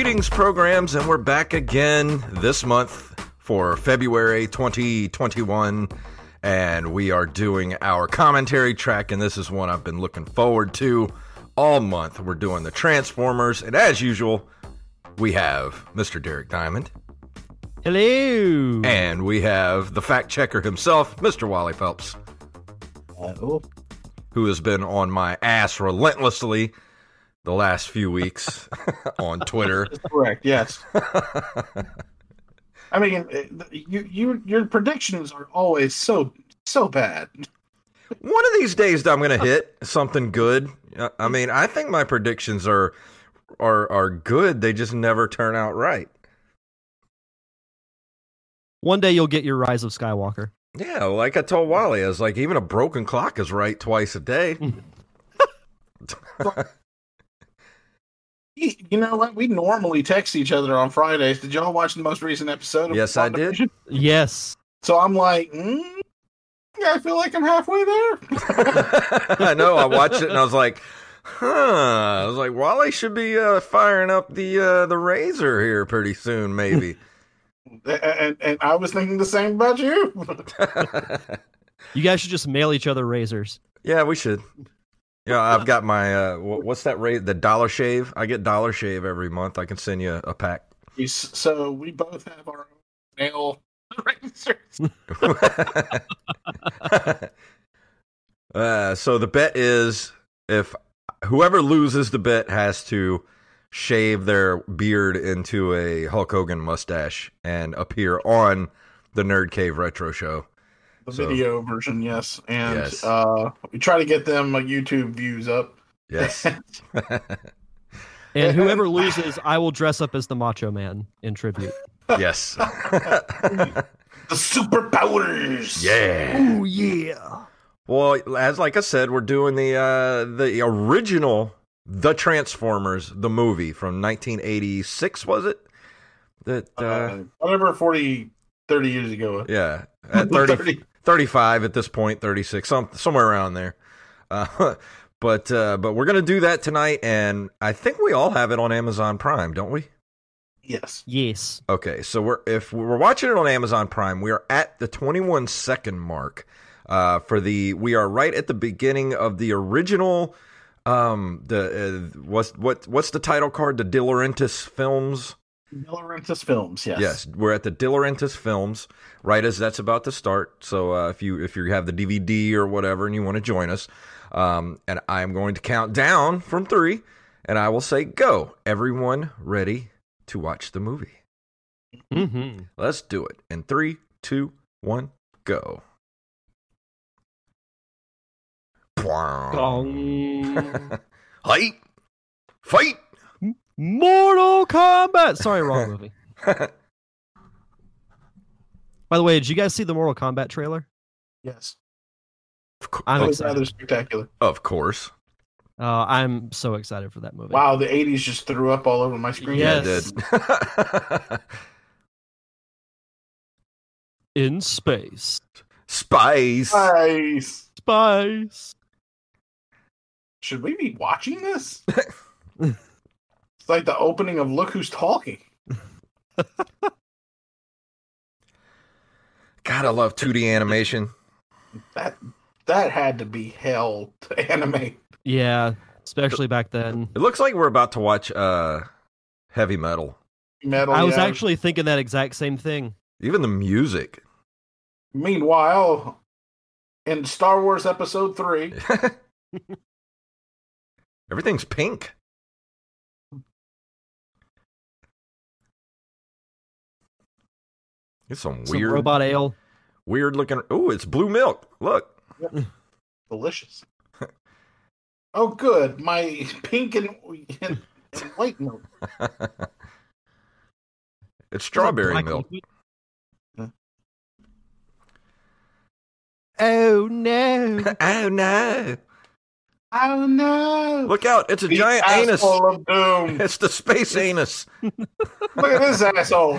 Greetings, programs, and we're back again this month for February 2021, and we are doing our commentary track, and this is one I've been looking forward to all month. We're doing the Transformers, and as usual, we have Mr. Derek Diamond. Hello. And we have the fact checker himself, Mr. Wally Phelps. Hello. Who has been on my ass relentlessly the last few weeks on Twitter. That's correct, yes. I mean, your predictions are always so bad. One of these days I'm going to hit something good. I mean, I think my predictions are good. They just never turn out right. One day you'll get your Rise of Skywalker. Yeah, like I told Wally, I was like, even a broken clock is right twice a day. You know what? We normally text each other on Fridays. Did y'all watch the most recent episode? Yes, I did. Yes. So I'm like, I feel like I'm halfway there. I know. I watched it and I was like, huh. I was like, Wally should be firing up the razor here pretty soon, maybe. And I was thinking the same about you. You guys should just mail each other razors. Yeah, we should. Yeah, I've got my what's that rate? The Dollar Shave. I get Dollar Shave every month. I can send you a pack. So we both have our own nail razors. So the bet is if whoever loses the bet has to shave their beard into a Hulk Hogan mustache and appear on the Nerd Cave Retro Show. The video version, yes. And yes. We try to get them YouTube views up. Yes. And whoever loses, I will dress up as the Macho Man in tribute. Yes. The superpowers. Yeah. Oh, yeah. Well, as like I said, we're doing the original The Transformers, the movie from 1986, was it? That whatever, 30 years ago. Yeah, at 30, 35 at this point, 36, somewhere around there. But we're gonna do that tonight, and I think we all have it on Amazon Prime, don't we? Yes. Okay, so if we're watching it on Amazon Prime, we are at the 21-second mark. We are right at the beginning of the original. What's the title card? The De Laurentiis Films. De Laurentiis Films. Yes. Yes, we're at the De Laurentiis Films right as that's about to start. So if you have the DVD or whatever and you want to join us, and I am going to count down from 3, and I will say go. Everyone ready to watch the movie? Mm-hmm. Let's do it in 3, 2, 1, go. Fight! Fight! Mortal Kombat! Sorry, wrong movie. By the way, did you guys see the Mortal Kombat trailer? Yes. It was rather spectacular. Of course. I'm so excited for that movie. Wow, the 80s just threw up all over my screen. Yes. Yeah, it did. In space. Spice. Should we be watching this? It's like the opening of Look Who's Talking. God, I love 2D animation. That had to be hell to animate. Yeah, especially back then. It looks like we're about to watch Heavy Metal. I was actually thinking that exact same thing. Even the music. Meanwhile, in Star Wars Episode 3... Everything's pink. It's some weird robot ale. Weird looking. Oh, it's blue milk. Look. Yep. Delicious. Oh, good. My pink and white milk. It's strawberry milk. Huh? Oh, no. Oh, no. Oh no! Look out! It's a giant anus. Of doom. It's the space anus. Look at this asshole.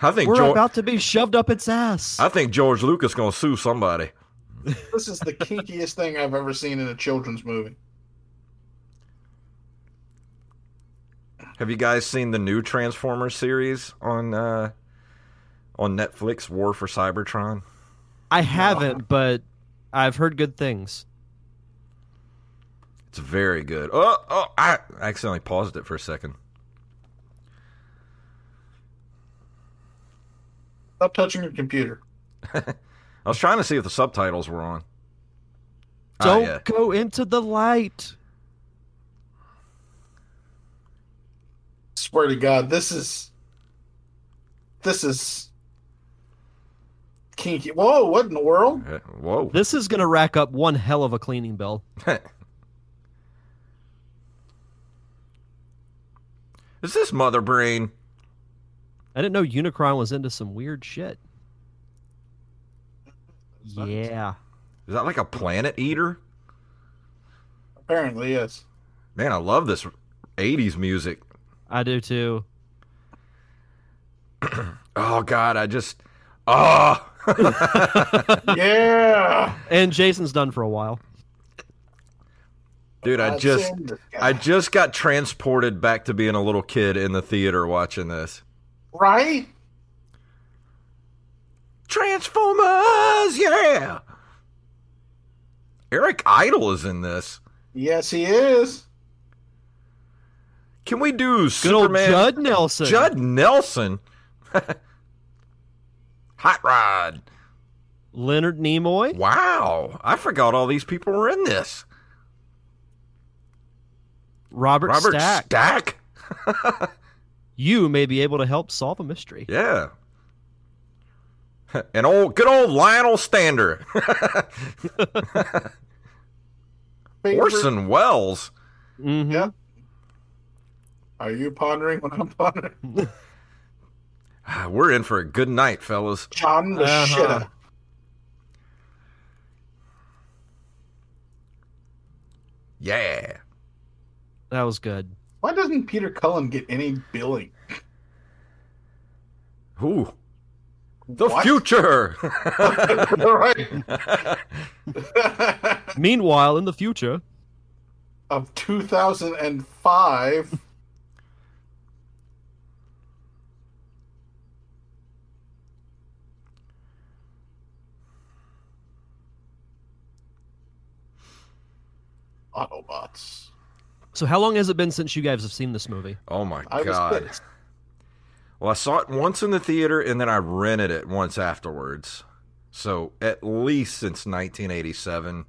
I think we're about to be shoved up its ass. I think George Lucas gonna sue somebody. This is the kinkiest thing I've ever seen in a children's movie. Have you guys seen the new Transformers series on Netflix, War for Cybertron? I haven't, but I've heard good things. It's very good. Oh, I accidentally paused it for a second. Stop touching your computer. I was trying to see if the subtitles were on. Don't go into the light. Swear to God, this is kinky. Whoa, what in the world? Whoa. This is going to rack up one hell of a cleaning bill. Is this mother brain? I didn't know Unicron was into some weird shit. Yeah. Is that like a planet eater? Apparently, yes. Man, I love this 80s music. I do, too. Oh, God, I just... Oh! Yeah! And Jason's done for a while. Dude, I just got transported back to being a little kid in the theater watching this. Right? Transformers, yeah! Eric Idle is in this. Yes, he is. Can we do good Superman? Old Judd Nelson. Judd Nelson? Hot Rod. Leonard Nimoy? Wow. I forgot all these people were in this. Robert Stack. You may be able to help solve a mystery. Yeah. And good old Lionel Stander. Orson Welles. Mm-hmm. Yeah. Are you pondering when I'm pondering? We're in for a good night, fellas. John the shitter. Yeah. That was good. Why doesn't Peter Cullen get any billing? Who? The what? Future! Right. Meanwhile, in the future... Of 2005... Autobots. So how long has it been since you guys have seen this movie? Oh, my God. Well, I saw it once in the theater, and then I rented it once afterwards. So at least since 1987.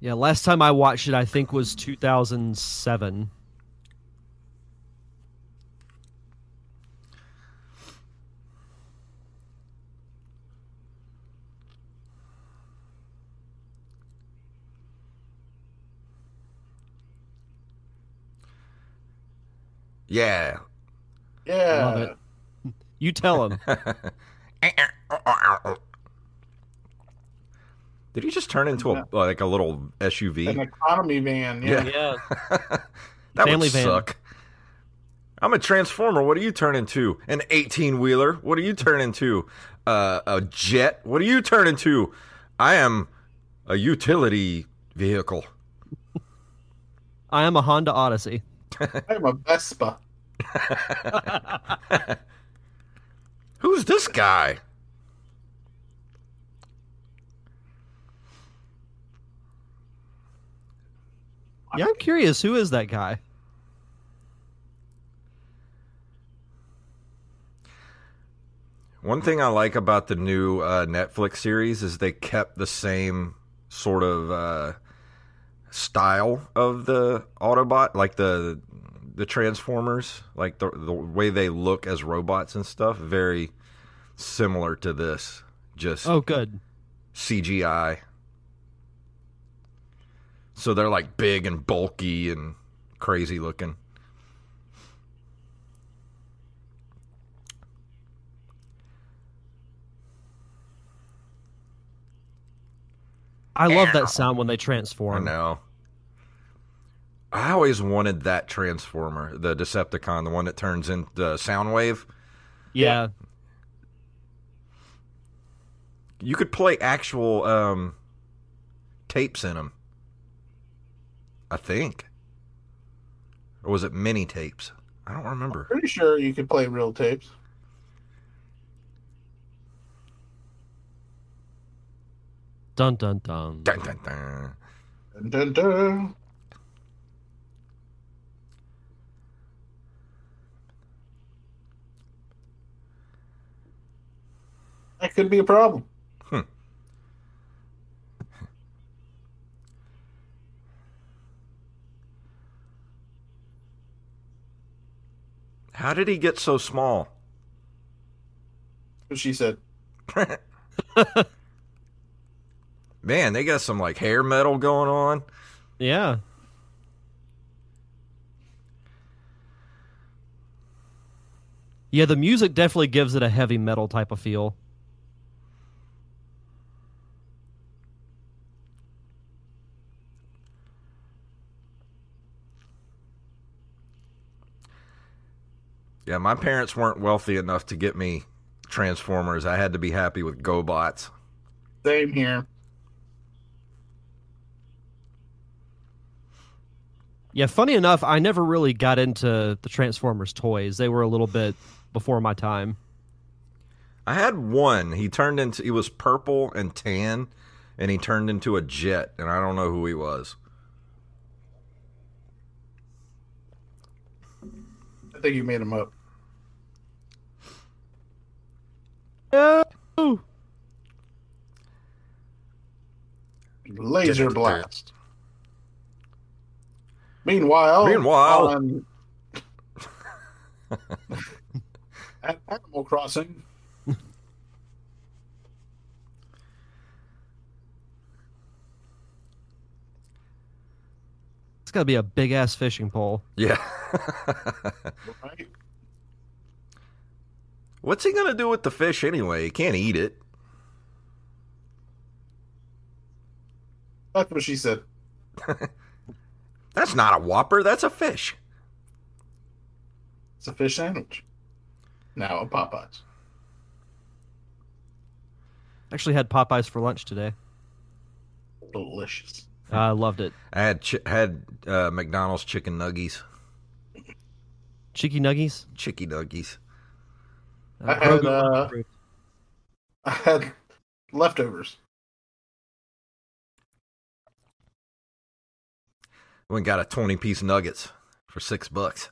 Yeah, last time I watched it, I think, was 2007. Yeah. Yeah. Love it. You tell him. Did he just turn into a little SUV? An economy van. Yeah. That family would suck. Van. I'm a transformer. What do you turn into? An 18-wheeler. What do you turn into? A jet. What do you turn into? I am a utility vehicle. I am a Honda Odyssey. I'm a Vespa. Who's this guy? Yeah, I'm curious. Who is that guy? One thing I like about the new Netflix series is they kept the same sort of... style of the Autobot, like the Transformers, like the way they look as robots and stuff, very similar to this. Just good CGI. So they're like big and bulky and crazy looking. I love that sound when they transform. I know. I always wanted that Transformer, the Decepticon, the one that turns into Soundwave. Yeah. You could play actual tapes in them. I think. Or was it mini tapes? I don't remember. I'm pretty sure you could play real tapes. Dun dun dun. Dun dun dun. Dun dun dun. That could be a problem. How did he get so small? What she said. Man, they got some like hair metal going on. Yeah. Yeah, the music definitely gives it a heavy metal type of feel. Yeah, my parents weren't wealthy enough to get me Transformers. I had to be happy with GoBots. Same here. Yeah, funny enough, I never really got into the Transformers toys. They were a little bit before my time. I had one. He was purple and tan, and he turned into a jet, and I don't know who he was. I think you made him up. No. Laser blast. Meanwhile. At Animal Crossing. It's got to be a big-ass fishing pole. Yeah. Right. What's he going to do with the fish anyway? He can't eat it. That's what she said. That's not a Whopper. That's a fish. It's a fish sandwich. Now a Popeye's. Actually had Popeye's for lunch today. Delicious. I loved it. I had McDonald's chicken nuggies. Chicky nuggies? Chicky nuggies. I had leftovers. We got a 20-piece nuggets for $6.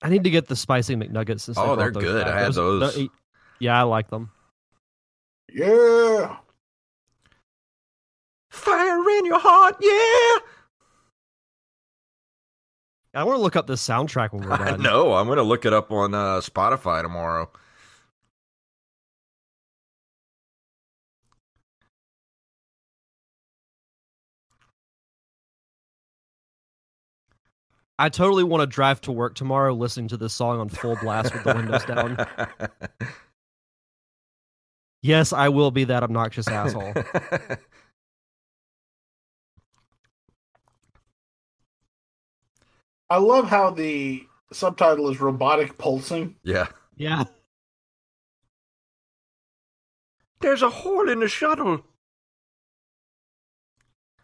I need to get the spicy McNuggets. Oh, they're good. I had those. Yeah, I like them. Yeah. Fire in your heart, yeah! I want to look up this soundtrack when we're done. I know, I'm going to look it up on Spotify tomorrow. I totally want to drive to work tomorrow listening to this song on full blast with the windows down. Yes, I will be that obnoxious asshole. I love how the subtitle is robotic pulsing. Yeah. Yeah. There's a hole in the shuttle.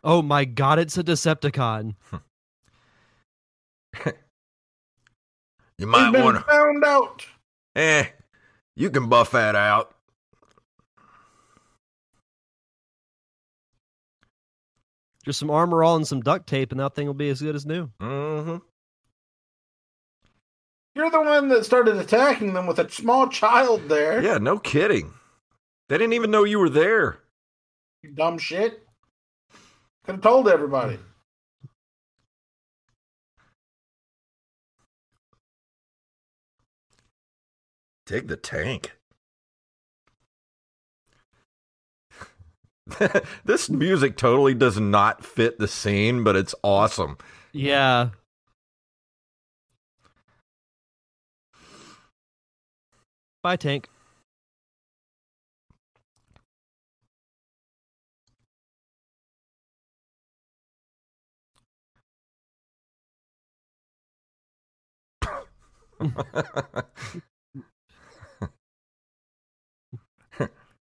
Oh my god, it's a Decepticon. You might want to found out. You can buff that out. Just some armor all and some duct tape and that thing will be as good as new. Mm-hmm. You're the one that started attacking them with a small child there. Yeah, no kidding. They didn't even know you were there. You dumb shit. Could have told everybody. Take the tank. This music totally does not fit the scene, but it's awesome. Yeah. Bye, tank.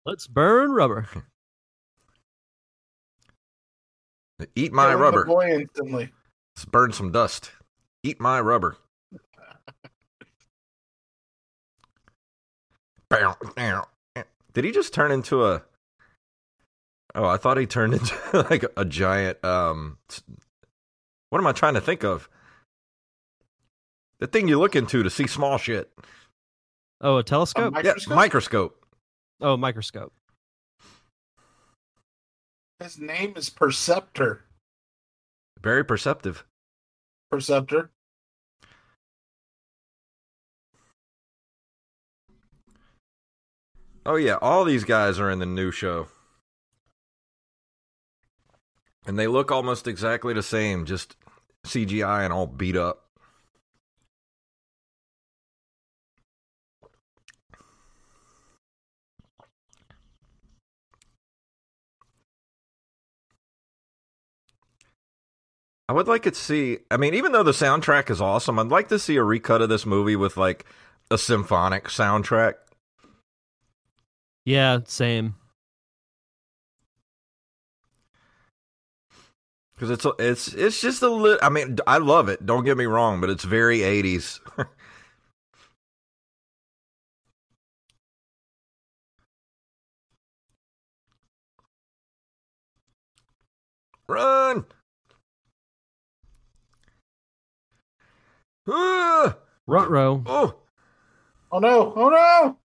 Let's burn rubber. Eat my rubber. Boy instantly. Let's burn some dust. Eat my rubber. Did he just turn into a... Oh, I thought he turned into like a giant... What am I trying to think of? The thing you look into to see small shit. Oh, a telescope? A microscope? Yeah, microscope. Oh, microscope. His name is Perceptor. Very perceptive. Perceptor. Oh, yeah. All these guys are in the new show. And they look almost exactly the same. Just CGI and all beat up. I would like to see, I mean, even though the soundtrack is awesome, I'd like to see a recut of this movie with, like, a symphonic soundtrack. Yeah, same. Because it's just a little, I mean, I love it, don't get me wrong, but it's very 80s. Run! Ruh-roh. Oh. Oh no. Oh no.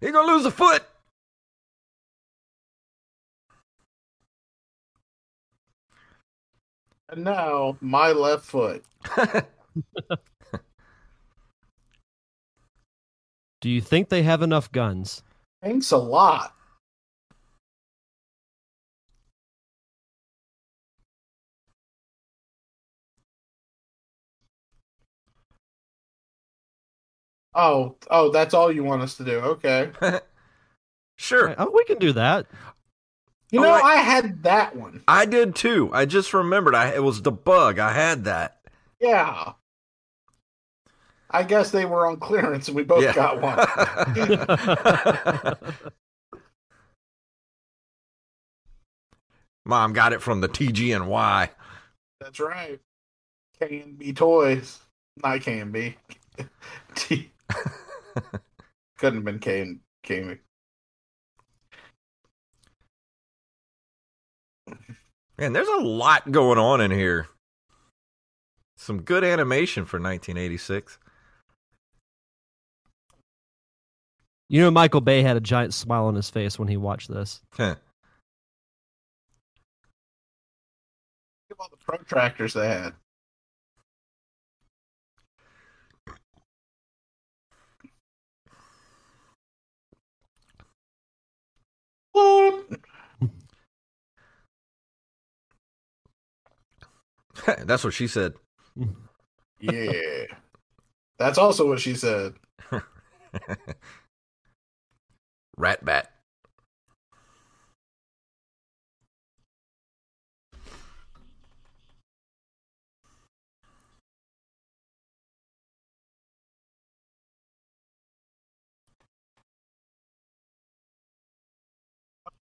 You're going to lose a foot. And now my left foot. Do you think they have enough guns? Thanks a lot. Oh, that's all you want us to do. Okay. Sure. Oh, we can do that. You know, I had that one. I did too. I just remembered. It was the bug. I had that. Yeah. I guess they were on clearance and we both got one. Mom got it from the TG&Y. That's right. K&B Toys. Not K&B. Couldn't have been K and K. Man, there's a lot going on in here. Some good animation for 1986. You know, Michael Bay had a giant smile on his face when he watched this. Huh. Look at all the protractors they had. That's what she said. Yeah. That's also what she said. Rat bat.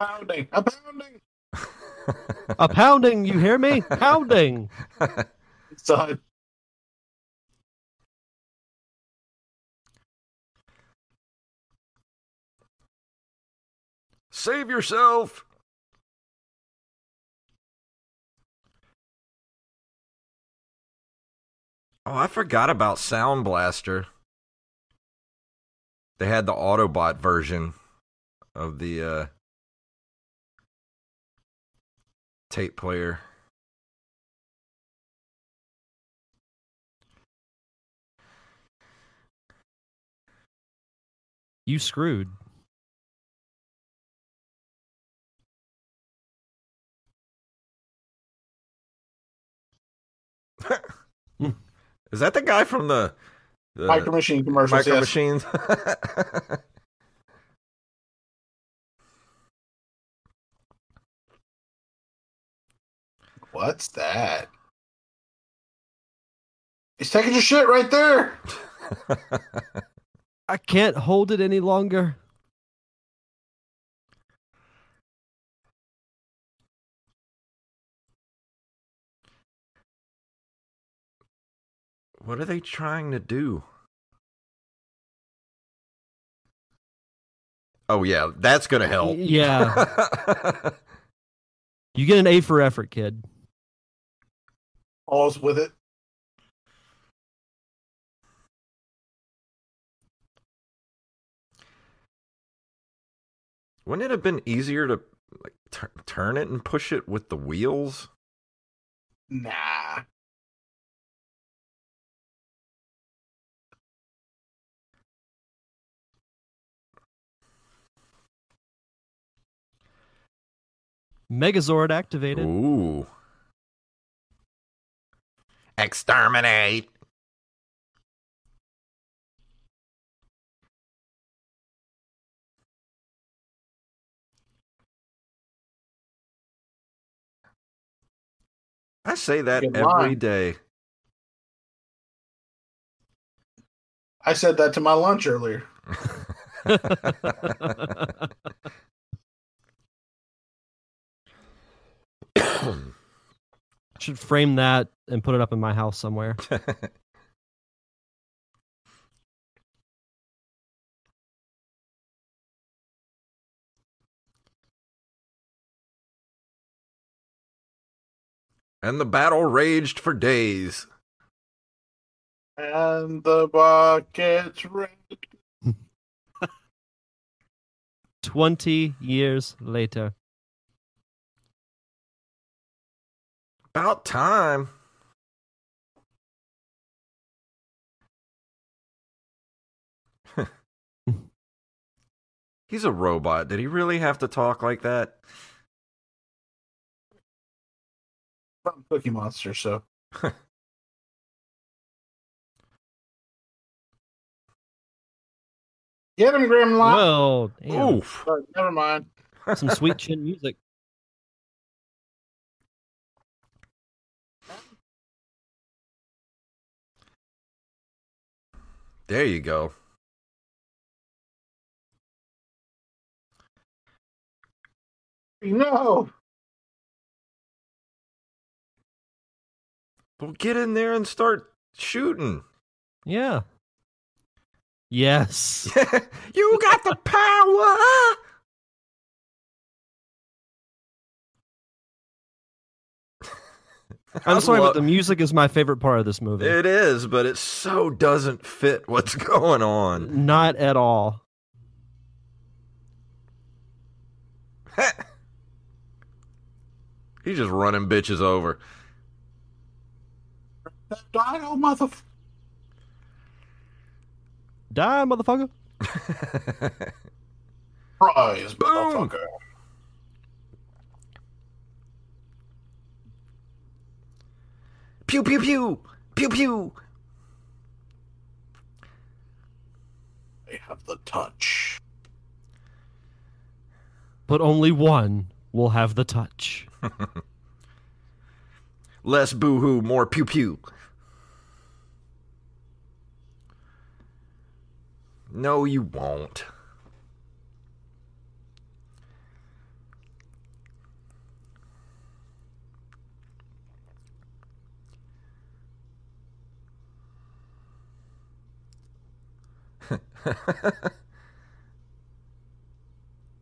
A pounding. A pounding. A pounding, you hear me? Pounding. Son. Save yourself. Oh, I forgot about Sound Blaster. They had the Autobot version of the tape player. You screwed. Is that the guy from the Micro Machine commercials? Micro Machines. What's that? He's taking your shit right there. I can't hold it any longer. What are they trying to do? Oh, yeah, that's going to help. Yeah. You get an A for effort, kid. All's with it. Wouldn't it have been easier to like turn it and push it with the wheels? Nah. Megazord activated. Ooh. Exterminate. I say that every day. I said that to my lunch earlier. Should frame that and put it up in my house somewhere. And the battle raged for days. And the buckets raged. 20 years later. About time. He's a robot. Did he really have to talk like that? From Cookie Monster, so. Get him, Grimlock. Well, oof. Oh, never mind. Some sweet chin music. There you go. No. Well, get in there and start shooting. Yeah. Yes. You got the power. I'm sorry, but the music is my favorite part of this movie. It is, but it so doesn't fit what's going on. Not at all. He's just running bitches over. Die, motherfucker. Prize, boom. Motherfucker. Pew, pew, pew. Pew, pew. They have the touch. But only one will have the touch. Less boo-hoo, more pew-pew. No, you won't.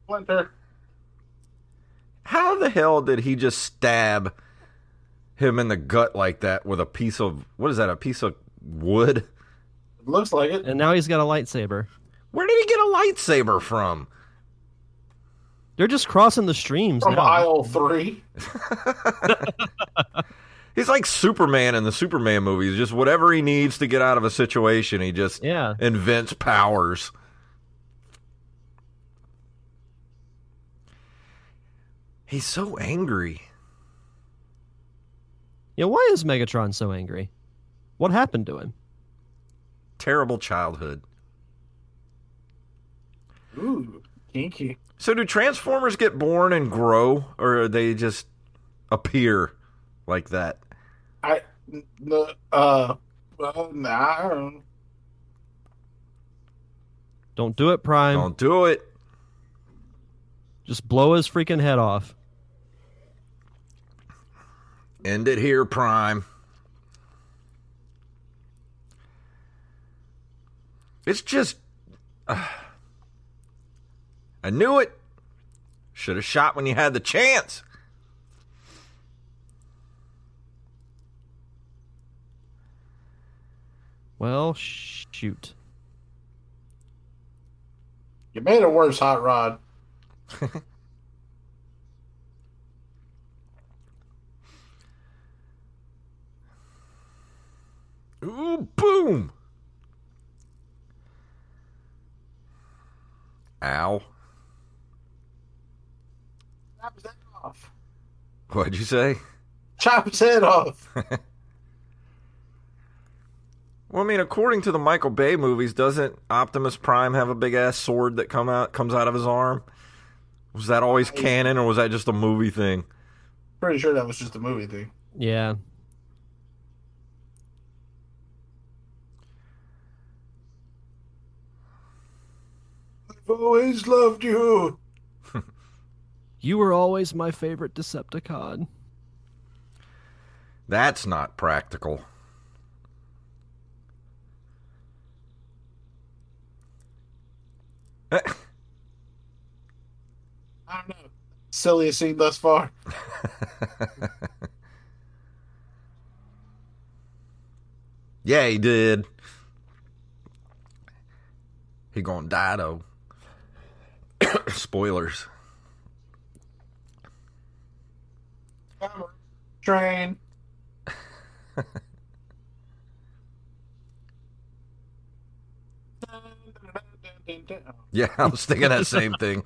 Splinter. How the hell did he just stab him in the gut like that with a piece of, what is that, a piece of wood? Looks like it. And now he's got a lightsaber. Where did he get a lightsaber from? They're just crossing the streams from now. Aisle 3. He's like Superman in the Superman movies. Just whatever he needs to get out of a situation, he just invents powers. He's so angry. Yeah, why is Megatron so angry? What happened to him? Terrible childhood. Ooh, kinky. So do Transformers get born and grow, or are they just appear like that? No. Don't do it, Prime. Don't do it. Just blow his freaking head off. End it here, Prime. It's just... I knew it. Should have shot when you had the chance. Well, shoot. You made it worse, Hot Rod. Ooh, boom! Ow. Chop his head off. What'd you say? Chop his head off. Well, I mean, according to the Michael Bay movies, doesn't Optimus Prime have a big-ass sword that comes out of his arm? Was that always canon, or was that just a movie thing? Pretty sure that was just a movie thing. Yeah. I've always loved you. You were always my favorite Decepticon. That's not practical. I don't know. Silliest scene thus far. Yeah, he did. He gonna die, though. Spoilers. Train. Yeah, I was thinking that same thing.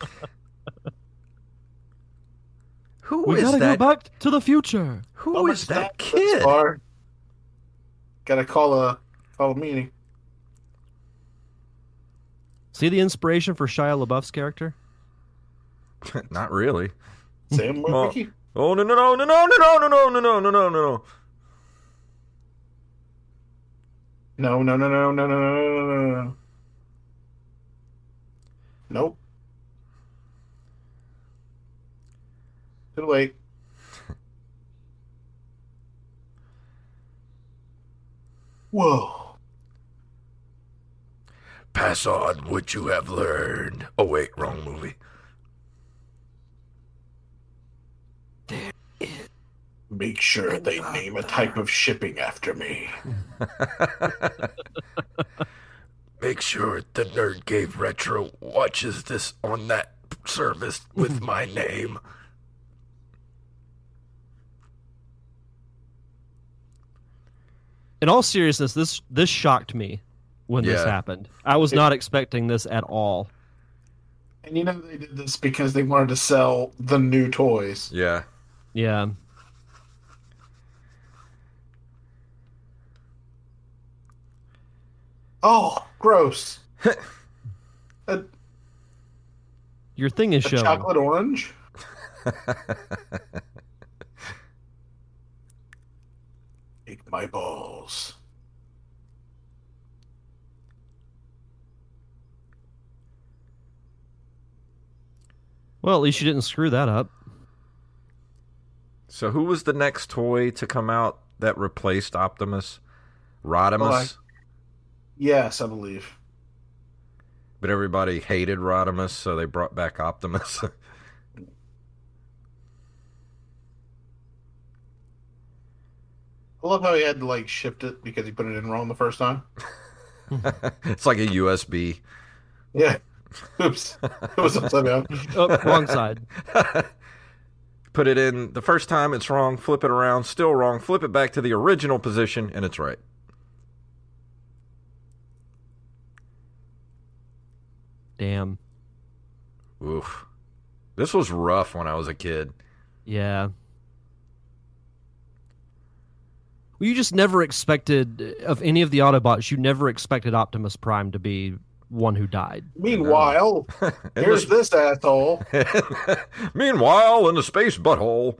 We gotta go back to the future. Who is that kid? Gotta call a meeting. See the inspiration for Shia LaBeouf's character? Not really. Same movie. Oh no. Nope. Too late. Whoa. Pass on what you have learned. Oh, wait, wrong movie. Make sure they name a type of shipping after me. Make sure the Nerd Cave Retro watches this on that service with my name. In all seriousness, this shocked me when this happened. I was not expecting this at all. And you know they did this because they wanted to sell the new toys. Yeah. Yeah. Oh, gross. Your thing is showing. Chocolate orange? Take my balls. Well, at least you didn't screw that up. So who was the next toy to come out that replaced Optimus? Rodimus? Yes, I believe. But everybody hated Rodimus, so they brought back Optimus. I love how he had to, shift it because he put it in wrong the first time. It's like a USB. Yeah. Oops. It was upside down. Oh, wrong side. Put it in the first time, it's wrong. Flip it around, still wrong. Flip it back to the original position, and it's right. Damn. Oof. This was rough when I was a kid. Yeah. Well, you just never expected, of any of the Autobots, you never expected Optimus Prime to be one who died. Meanwhile, here's this asshole. Meanwhile, in the space butthole.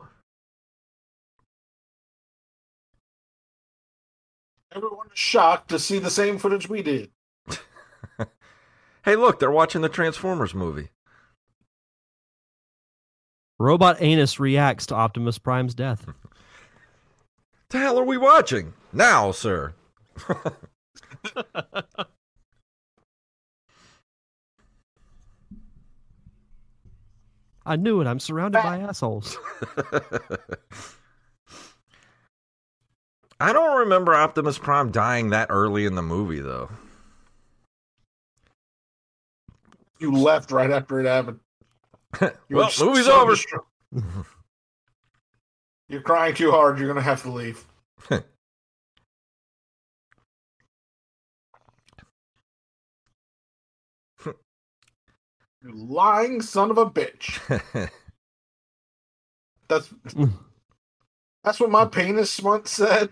Everyone is shocked to see the same footage we did. Hey, look, they're watching the Transformers movie. Robot Anus reacts to Optimus Prime's death. The hell are we watching? Now, sir. I knew it. I'm surrounded by assholes. I don't remember Optimus Prime dying that early in the movie, though. You left right after it happened. Well, movie's over. You're crying too hard. You're going to have to leave. You lying son of a bitch. That's what my penis once said.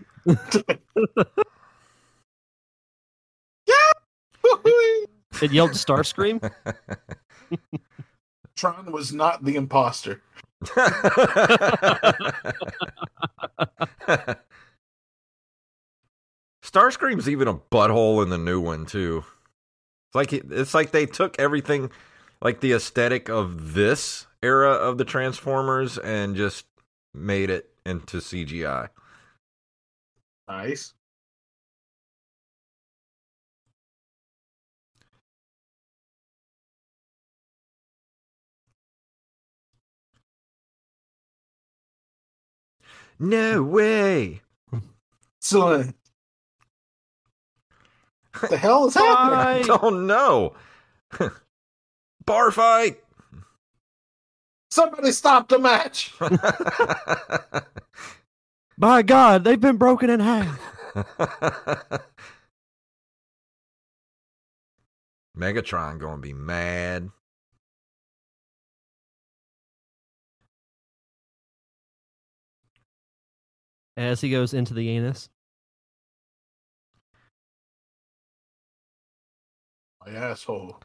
It yelled Starscream. Tron was not the imposter. Starscream's even a butthole in the new one too. It's like they took everything, like the aesthetic of this era of the Transformers, and just made it into CGI. Nice. No way! So, what the hell is happening? I don't know. Bar fight! Somebody stop the match! By God, they've been broken in half. Megatron gonna be mad. As he goes into the anus. My asshole.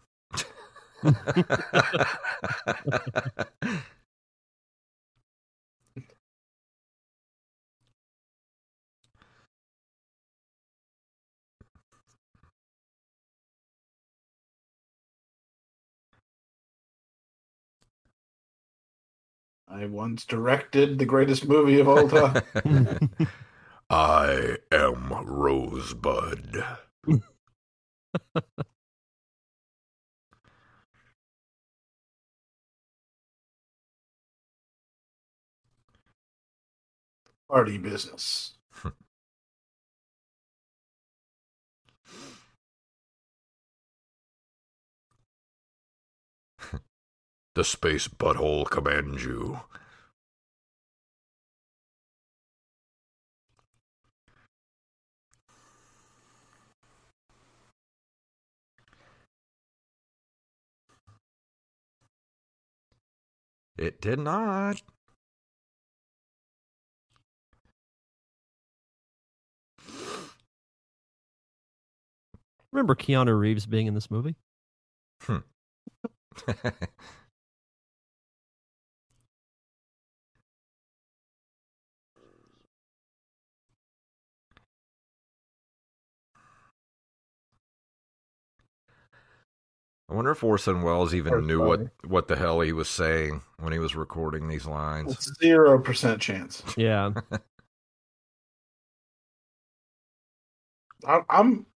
I once directed the greatest movie of all time. I am Rosebud. Party business. The space butthole commands you. It did not. Remember Keanu Reeves being in this movie? I wonder if Orson Welles even knew what the hell he was saying when he was recording these lines. It's 0% chance. Yeah.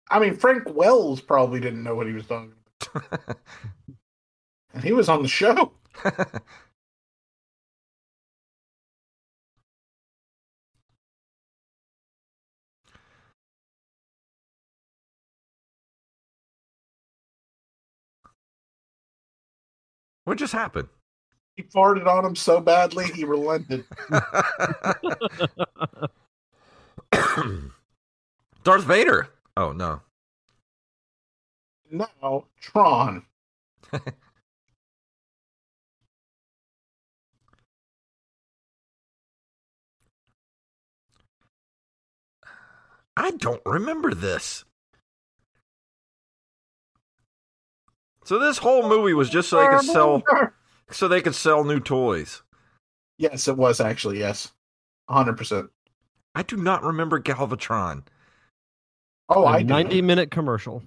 I mean, Frank Wells probably didn't know what he was talking about. And he was on the show. What just happened? He farted on him so badly, he relented. Darth Vader. Oh, no. Now, Tron. I don't remember this. So this whole movie was just so they could sell new toys. Yes, it was actually, yes. 100%. I do not remember Galvatron. Oh, I do. 90-minute commercial.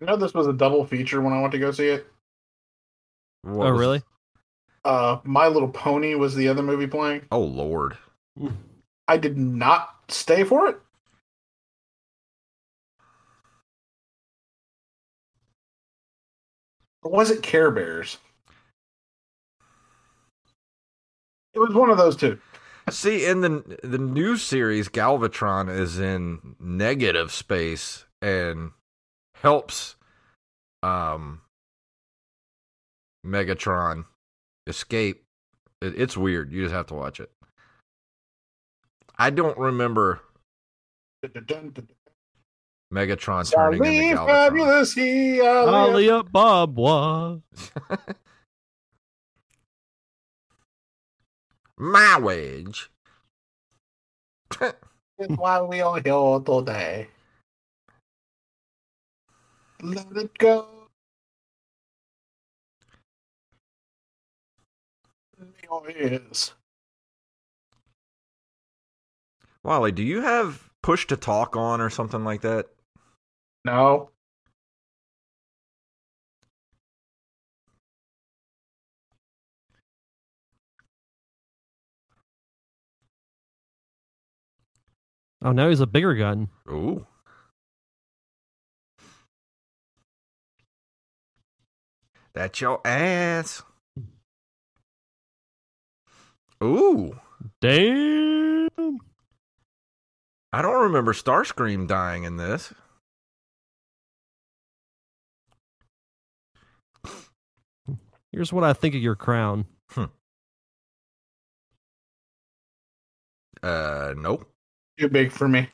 You know this was a double feature when I went to go see it? What? Oh, really? My Little Pony was the other movie playing. Oh, Lord. I did not stay for it. Or was it Care Bears? It was one of those two. See, in the new series, Galvatron is in negative space and helps Megatron escape. It's weird. You just have to watch it. I don't remember Megatron turning into Galvatron. Fabulous, Ollie up Bob was. My wage. That's why we are here today. Let it go. Wally, do you have push to talk on or something like that? No. Oh, now he's a bigger gun. Ooh. That's your ass. Ooh. Damn. I don't remember Starscream dying in this. Here's what I think of your crown. Nope. Too big for me.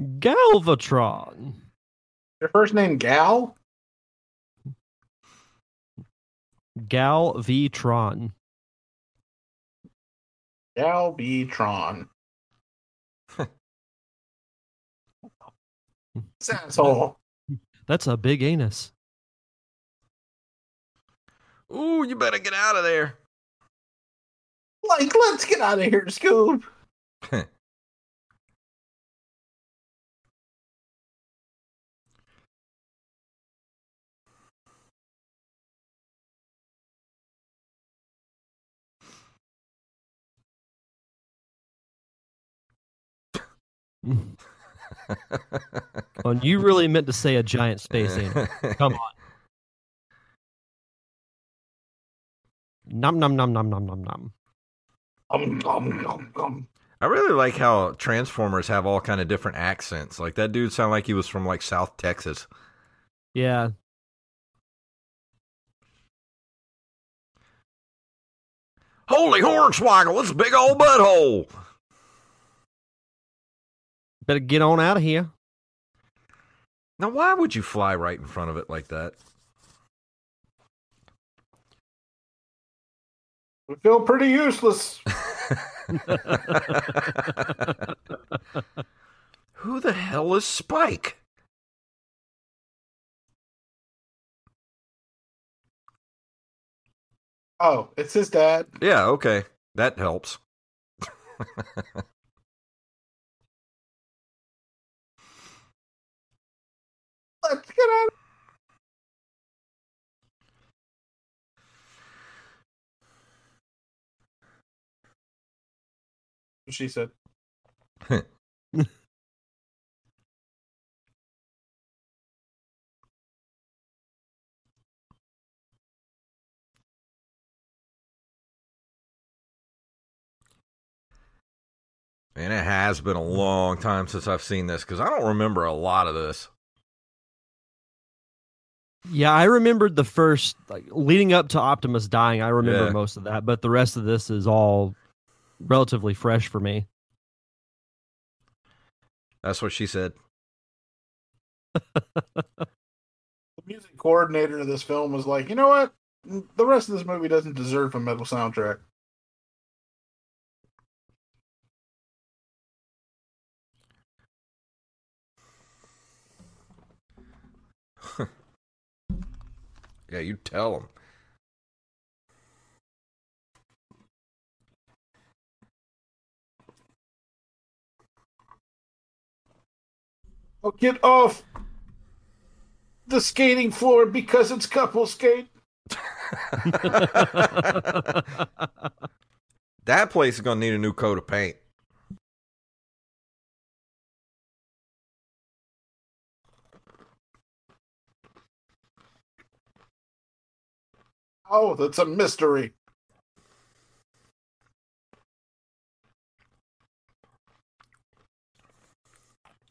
Galvatron. Your first name Gal? Galvatron. Galvatron. Asshole. That's a big anus. Ooh, you better get out of there. Like, let's get out of here, Scoob. Well, you really meant to say a giant space anus. Come on. Nom nom nom nom nom nom nom. Nom nom nom. I really like how Transformers have all kind of different accents. Like that dude sounded like he was from like South Texas. Yeah. Holy hornswoggle! It's a big old butthole. Better get on out of here. Now, why would you fly right in front of it like that? We feel pretty useless. Who the hell is Spike? Oh, it's his dad. Yeah, okay. That helps. Let's get out. She said. And it has been a long time since I've seen this because I don't remember a lot of this. Yeah, I remembered the first, like, leading up to Optimus dying, I remember most of that, but the rest of this is all relatively fresh for me. That's what she said. The music coordinator of this film was like, you know what? The rest of this movie doesn't deserve a metal soundtrack. Yeah, you tell them. Oh, get off the skating floor because it's couple skate. That place is going to need a new coat of paint. Oh, that's a mystery.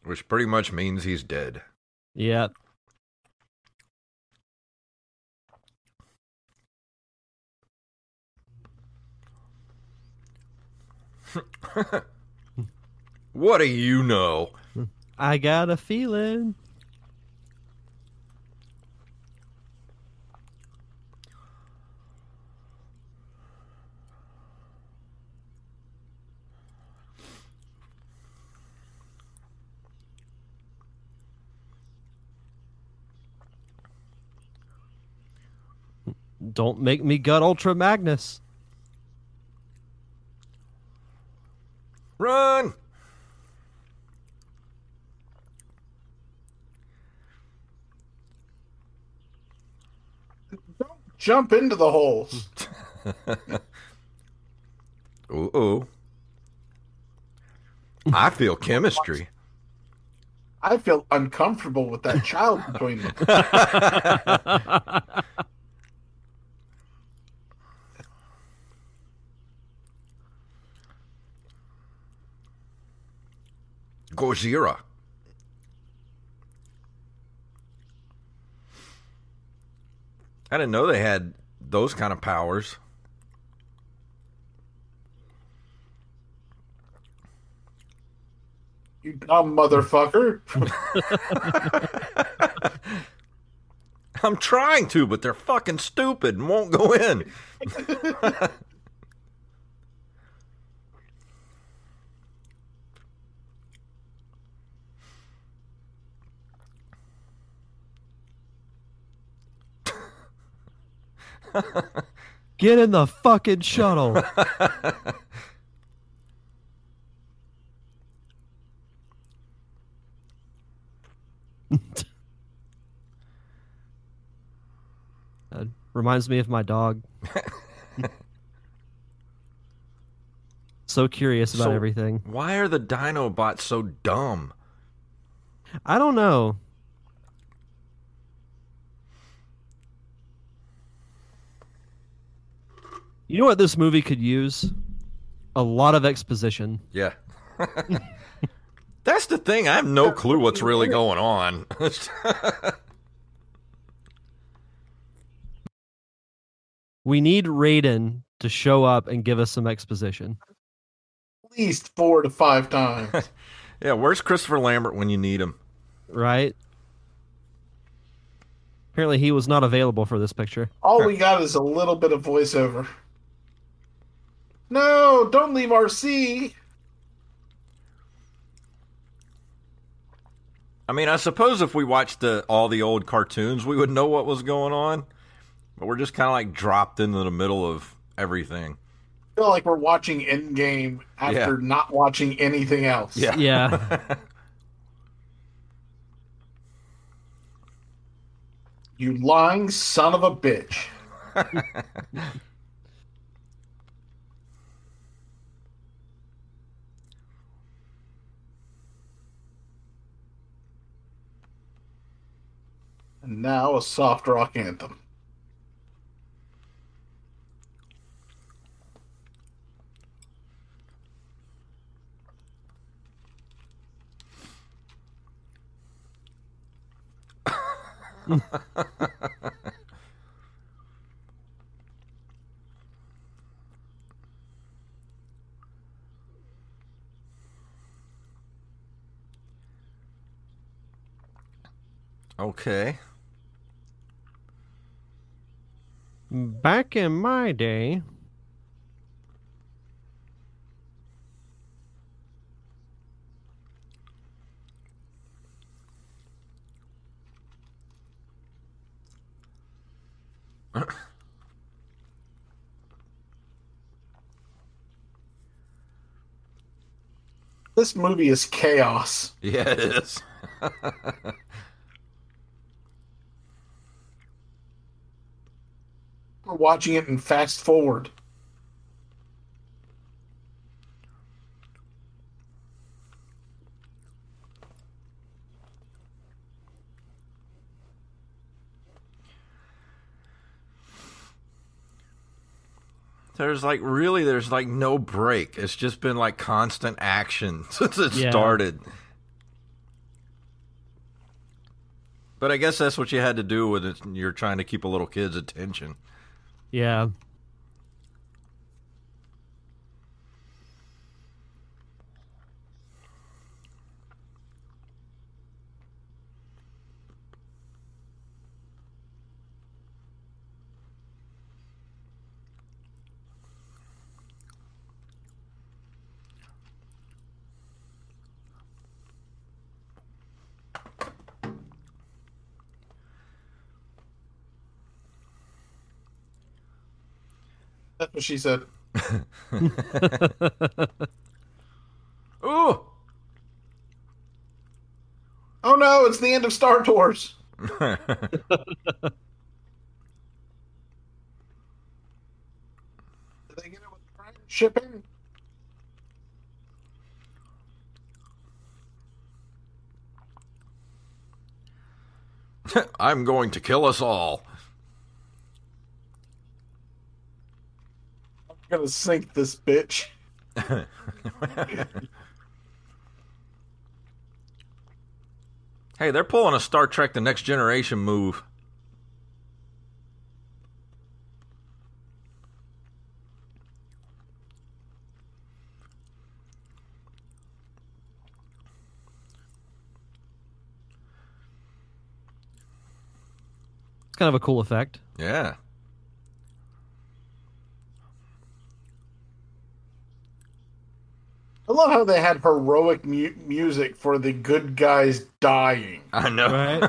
Which pretty much means he's dead. Yeah. What do you know? I got a feeling. Don't make me gut Ultra Magnus. Run! Don't jump into the holes. Uh-oh. I feel chemistry. I feel uncomfortable with that child between them. Gojira. I didn't know they had those kind of powers. You dumb motherfucker. I'm trying to, but they're fucking stupid and won't go in. Get in the fucking shuttle. That reminds me of my dog. So curious about everything. Why are the Dinobots so dumb? I don't know. You know what this movie could use? A lot of exposition. Yeah. That's the thing. I have no clue what's really going on. We need Raiden to show up and give us some exposition. At least 4 to 5 times. Yeah, where's Christopher Lambert when you need him? Right? Apparently he was not available for this picture. All we got is a little bit of voiceover. No, don't leave RC. I mean, I suppose if we watched all the old cartoons, we would know what was going on. But we're just kind of like dropped into the middle of everything. I feel like we're watching Endgame after not watching anything else. Yeah. You lying son of a bitch. And now a soft rock anthem. Okay. Back in my day. This movie is chaos. Yeah, it is. We're watching it in fast forward. There's no break. It's just been like constant action since it started. But I guess that's what you had to do with it. You're trying to keep a little kid's attention. Yeah. That's what she said. Ooh! Oh no, it's the end of Star Tours. Did they get it with Prime shipping? I'm going to kill us all. Gonna sink this bitch. Hey, they're pulling a Star Trek The Next Generation move. It's kind of a cool effect. Yeah. I love how they had heroic music for the good guys dying. I know. Right?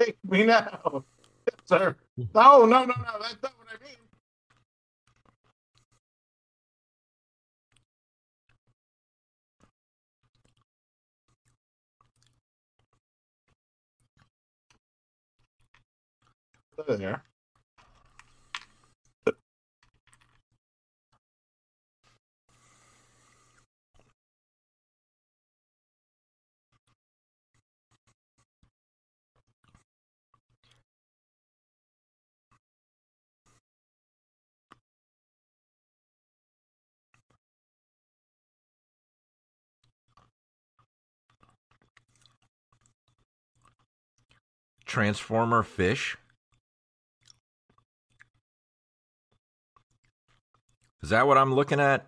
Take me now, yes, sir. No. That's not what I mean. There. Transformer fish. Is that what I'm looking at?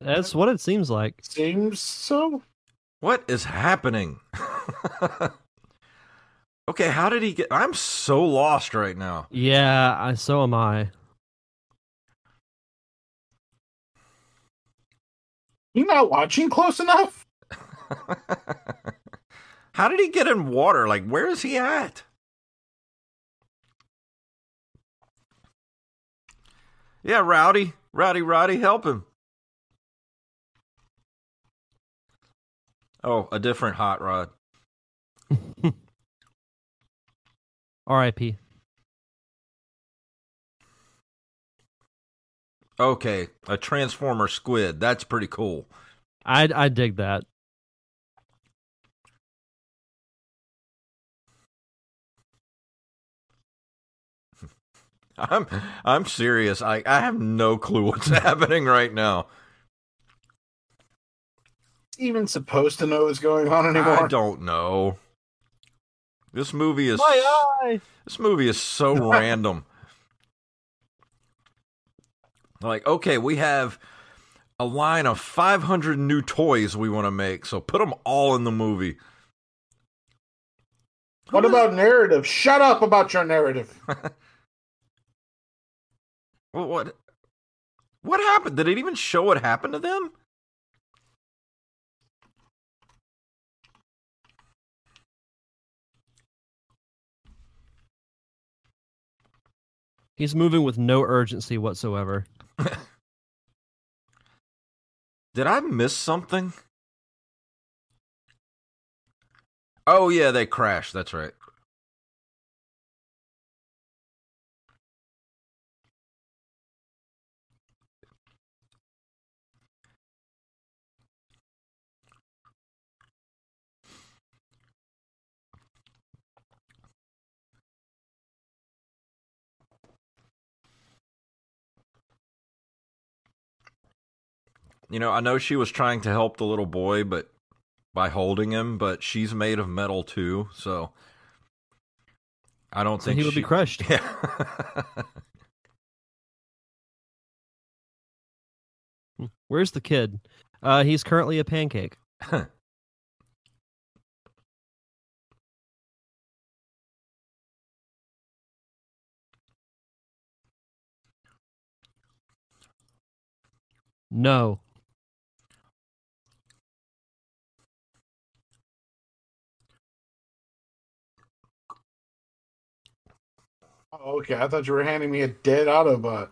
That's what it seems like. Seems so. What is happening? Okay, how did he get... I'm so lost right now. Yeah, so am I. You're not watching close enough? How did he get in water? Like, where is he at? Yeah, Rowdy. Roddy, help him. Oh, a different hot rod. R.I.P. Okay, a Transformer squid. That's pretty cool. I dig that. I'm serious. I have no clue what's happening right now. Even supposed to know what's going on anymore? I don't know. This movie is so random. Like, okay, we have a line of 500 new toys we want to make, so put them all in the movie. What about narrative? Shut up about your narrative. What happened? Did it even show what happened to them? He's moving with no urgency whatsoever. Did I miss something? Oh, yeah, they crashed. That's right. You know, I know she was trying to help the little boy, but by holding him, but she's made of metal too, so I don't think he would be crushed. Yeah. Where's the kid? He's currently a pancake. Huh. No. Okay, I thought you were handing me a dead Autobot.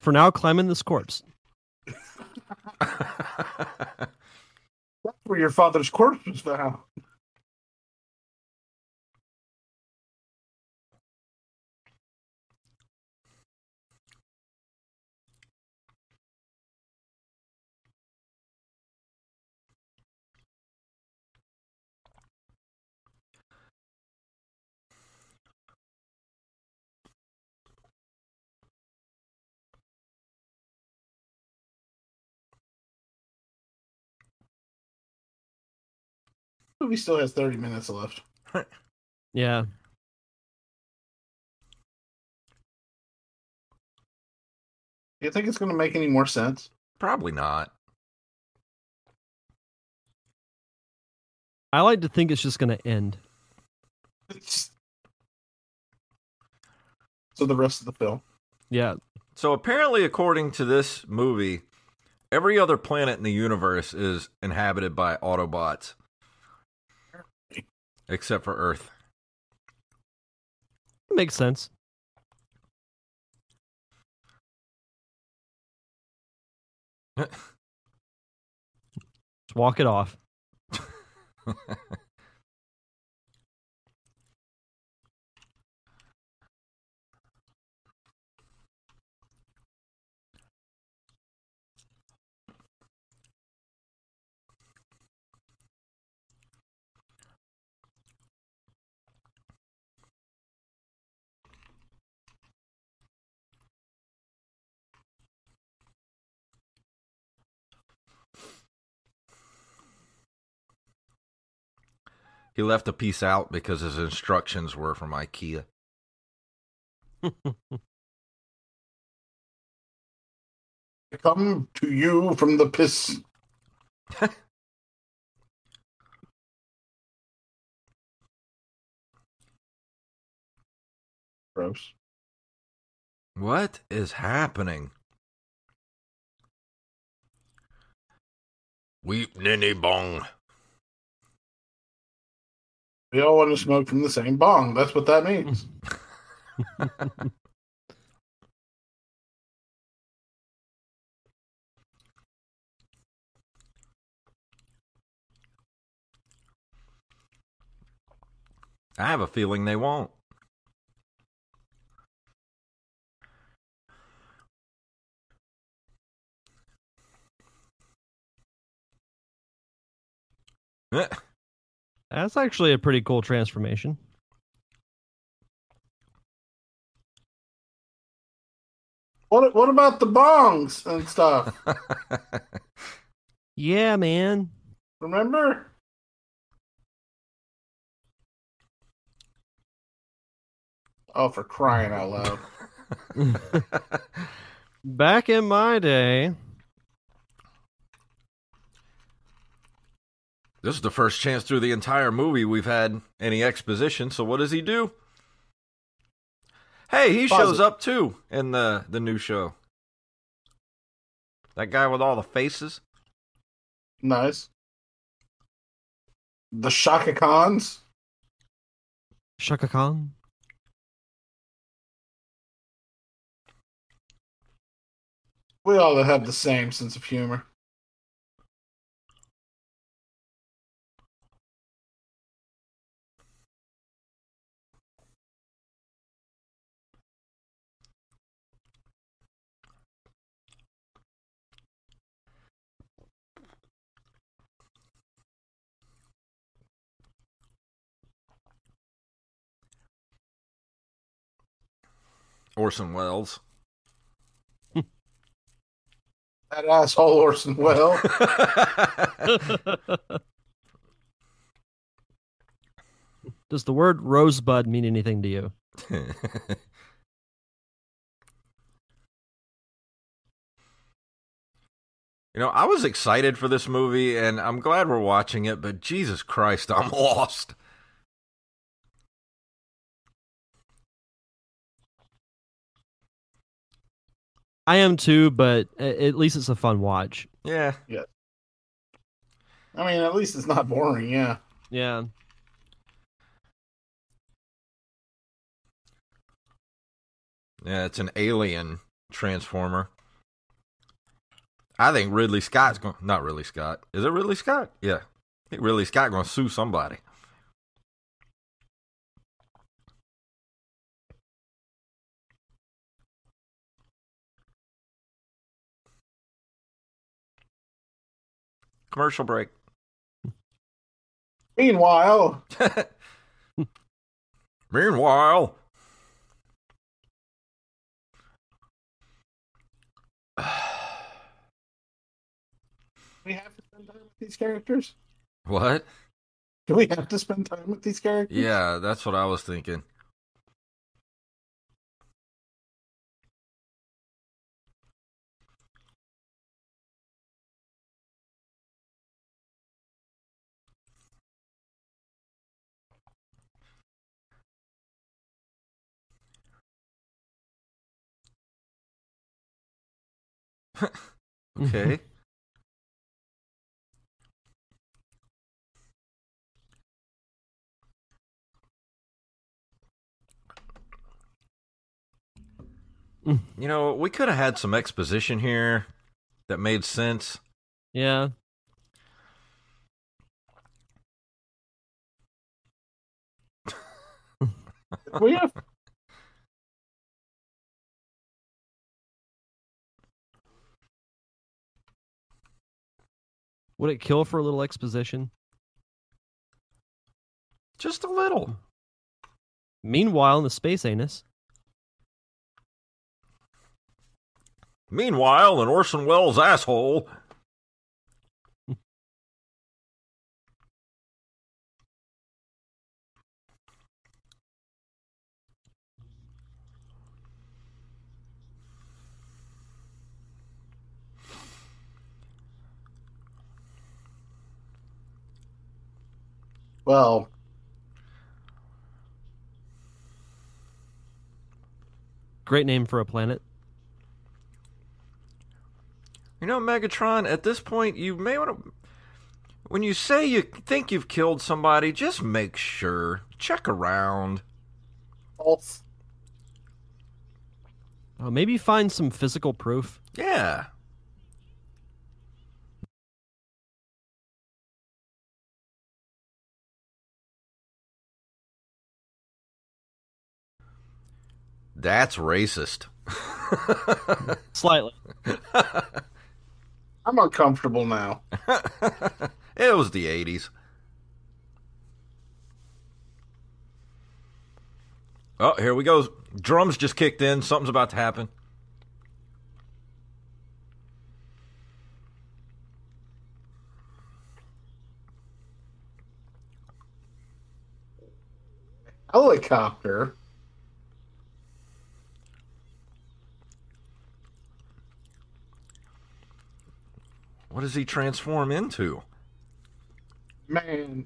For now, climbing this corpse. That's where your father's corpse was found. Movie still has 30 minutes left. Yeah. Do you think it's going to make any more sense? Probably not. I like to think it's just going to end. So the rest of the film. Yeah. So apparently, according to this movie, every other planet in the universe is inhabited by Autobots. Except for Earth. Makes sense. Just walk it off. He left a piece out because his instructions were from IKEA. I come to you from the piss. Gross. What is happening? Weep, ninny, bong. We all want to smoke from the same bong. That's what that means. I have a feeling they won't. That's actually a pretty cool transformation. What about the bongs and stuff? Yeah, man. Remember? Oh, for crying out loud. Back in my day... This is the first chance through the entire movie we've had any exposition, so what does he do? Hey, he shows up, too, in the new show. That guy with all the faces. Nice. The Shaka Khans. Shaka Khan. We all have the same sense of humor. Orson Welles. That asshole Orson Welles. Does the word rosebud mean anything to you? You know, I was excited for this movie, and I'm glad we're watching it, but Jesus Christ, I'm lost. I am too, but at least it's a fun watch. Yeah. Yeah. I mean, at least it's not boring, yeah. Yeah. Yeah, it's an alien transformer. I think Ridley Scott's going... Not Ridley Scott. Is it Ridley Scott? Yeah. I think Ridley Scott's going to sue somebody. Commercial break. Meanwhile. Meanwhile. We have to spend time with these characters? What? Do we have to spend time with these characters? Yeah, that's what I was thinking. Okay. You know, we could have had some exposition here that made sense. Yeah. We have. Would it kill for a little exposition? Just a little. Meanwhile, in the space anus. Meanwhile, in Orson Welles' asshole. Well... Great name for a planet. You know, Megatron, at this point, you may want to... When you say you think you've killed somebody, just make sure. Check around. False. Oh, maybe find some physical proof. Yeah. That's racist. Slightly. I'm uncomfortable now. It was the 80s. Oh, here we go. Drums just kicked in. Something's about to happen. Helicopter? What does he transform into? Man.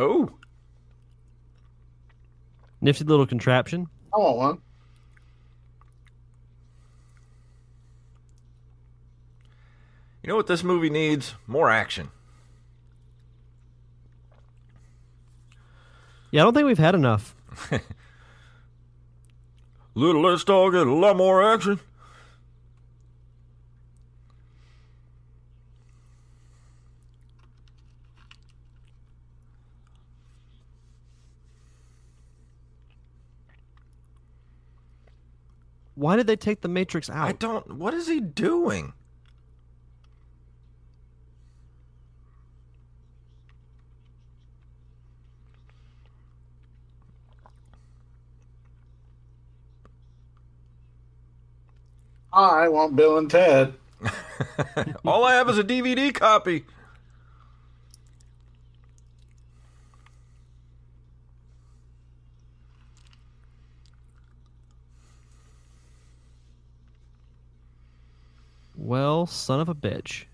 Oh. Nifty little contraption. I want one. You know what this movie needs? More action. Yeah, I don't think we've had enough. Little less dog and a lot more action. Why did they take the Matrix out? I don't... What is he doing? I want Bill and Ted. All I have is a DVD copy. Well, son of a bitch.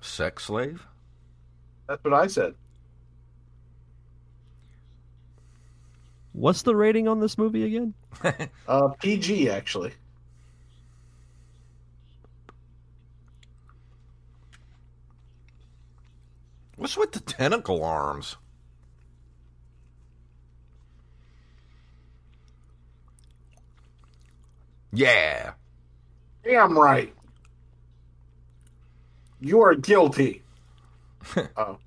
Sex slave? That's what I said. What's the rating on this movie again? PG, actually. What's with the tentacle arms? Yeah. Damn right. You are guilty. Oh.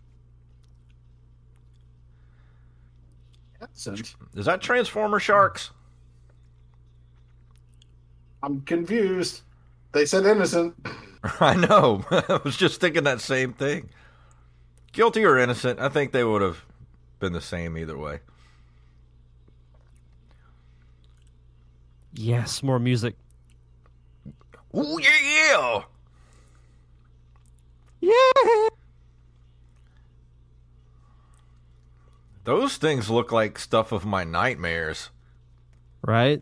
Is that Transformer sharks? I'm confused. They said innocent. I know. I was just thinking that same thing. Guilty or innocent, I think they would have been the same either way. Yes, more music. Ooh, yeah, yeah! Yeah! Those things look like stuff of my nightmares. Right?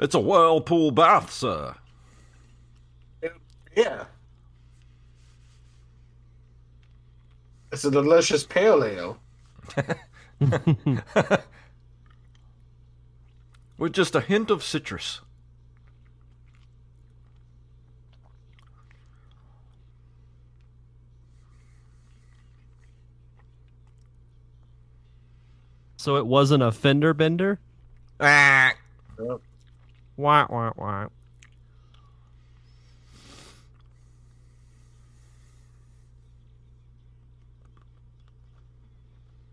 It's a whirlpool bath, sir. Yeah. It's a delicious pale ale. With just a hint of citrus. So it wasn't a fender bender? Ah. Yep. Wah, wah, wah.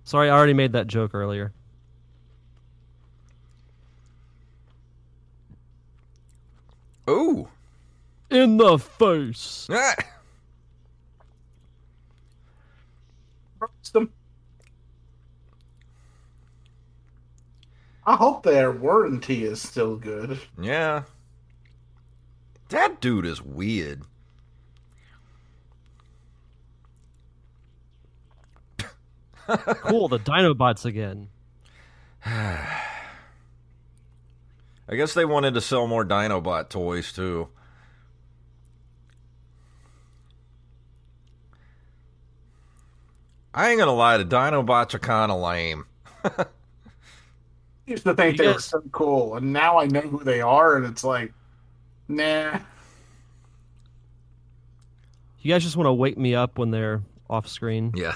Sorry, I already made that joke earlier. Ooh. In the face. Ah. I hope their warranty is still good. Yeah. That dude is weird. Cool, the Dinobots again. I guess they wanted to sell more Dinobot toys, too. I ain't gonna lie, the Dinobots are kinda lame. I used to think they were so cool, and now I know who they are, and it's like, nah. You guys just want to wake me up when they're off screen? Yeah.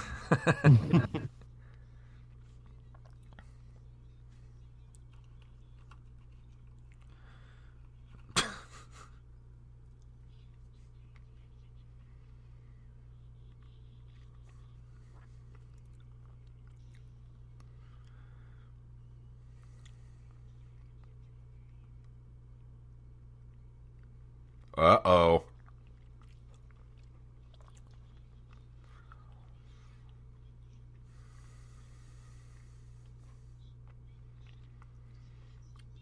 Uh-oh.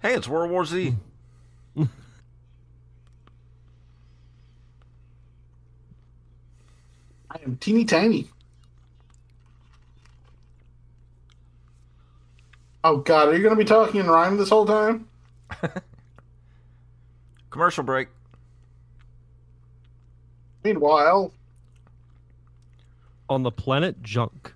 Hey, it's World War Z. I am teeny tiny. Oh, God, are you going to be talking in rhyme this whole time? Commercial break. Meanwhile, on the planet Junk.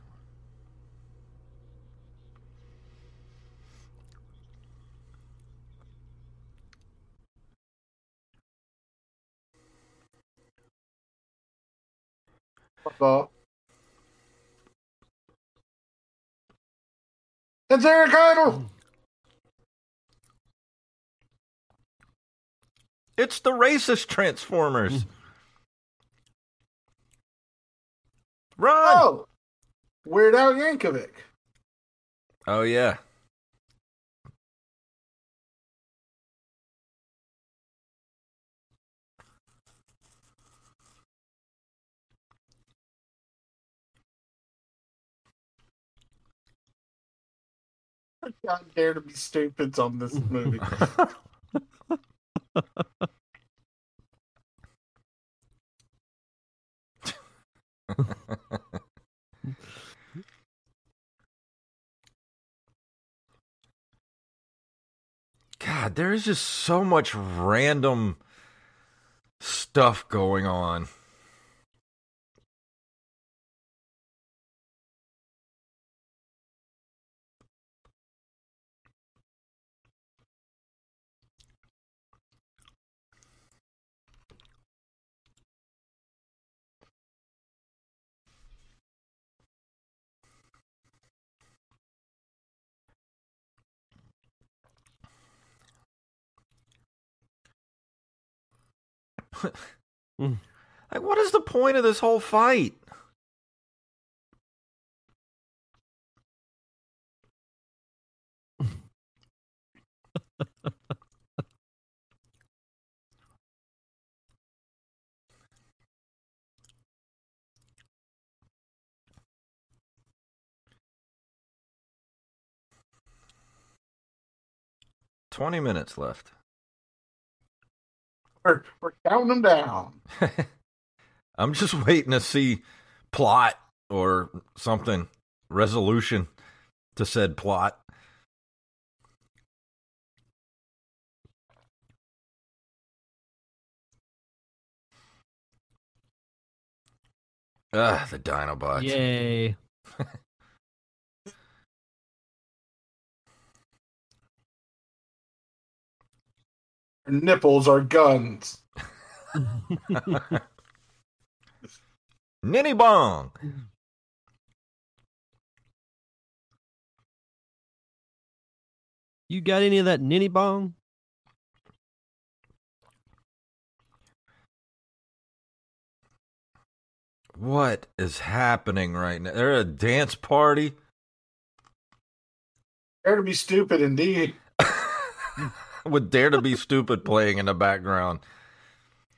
It's Eric Idle. It's the racist Transformers. Run! Oh, Weird Al Yankovic. Oh, yeah. God dare to be stupid on this movie. God, there is just so much random stuff going on. Like, what is the point of this whole fight? $20 minutes left. We're counting them down. I'm just waiting to see plot or something, resolution to said plot. Ah, the Dinobots. Yay. Nipples are guns. Ninny bong. You got any of that ninny bong? What is happening right now? They're at a dance party. Dare to be stupid, indeed. With Dare to be Stupid playing in the background.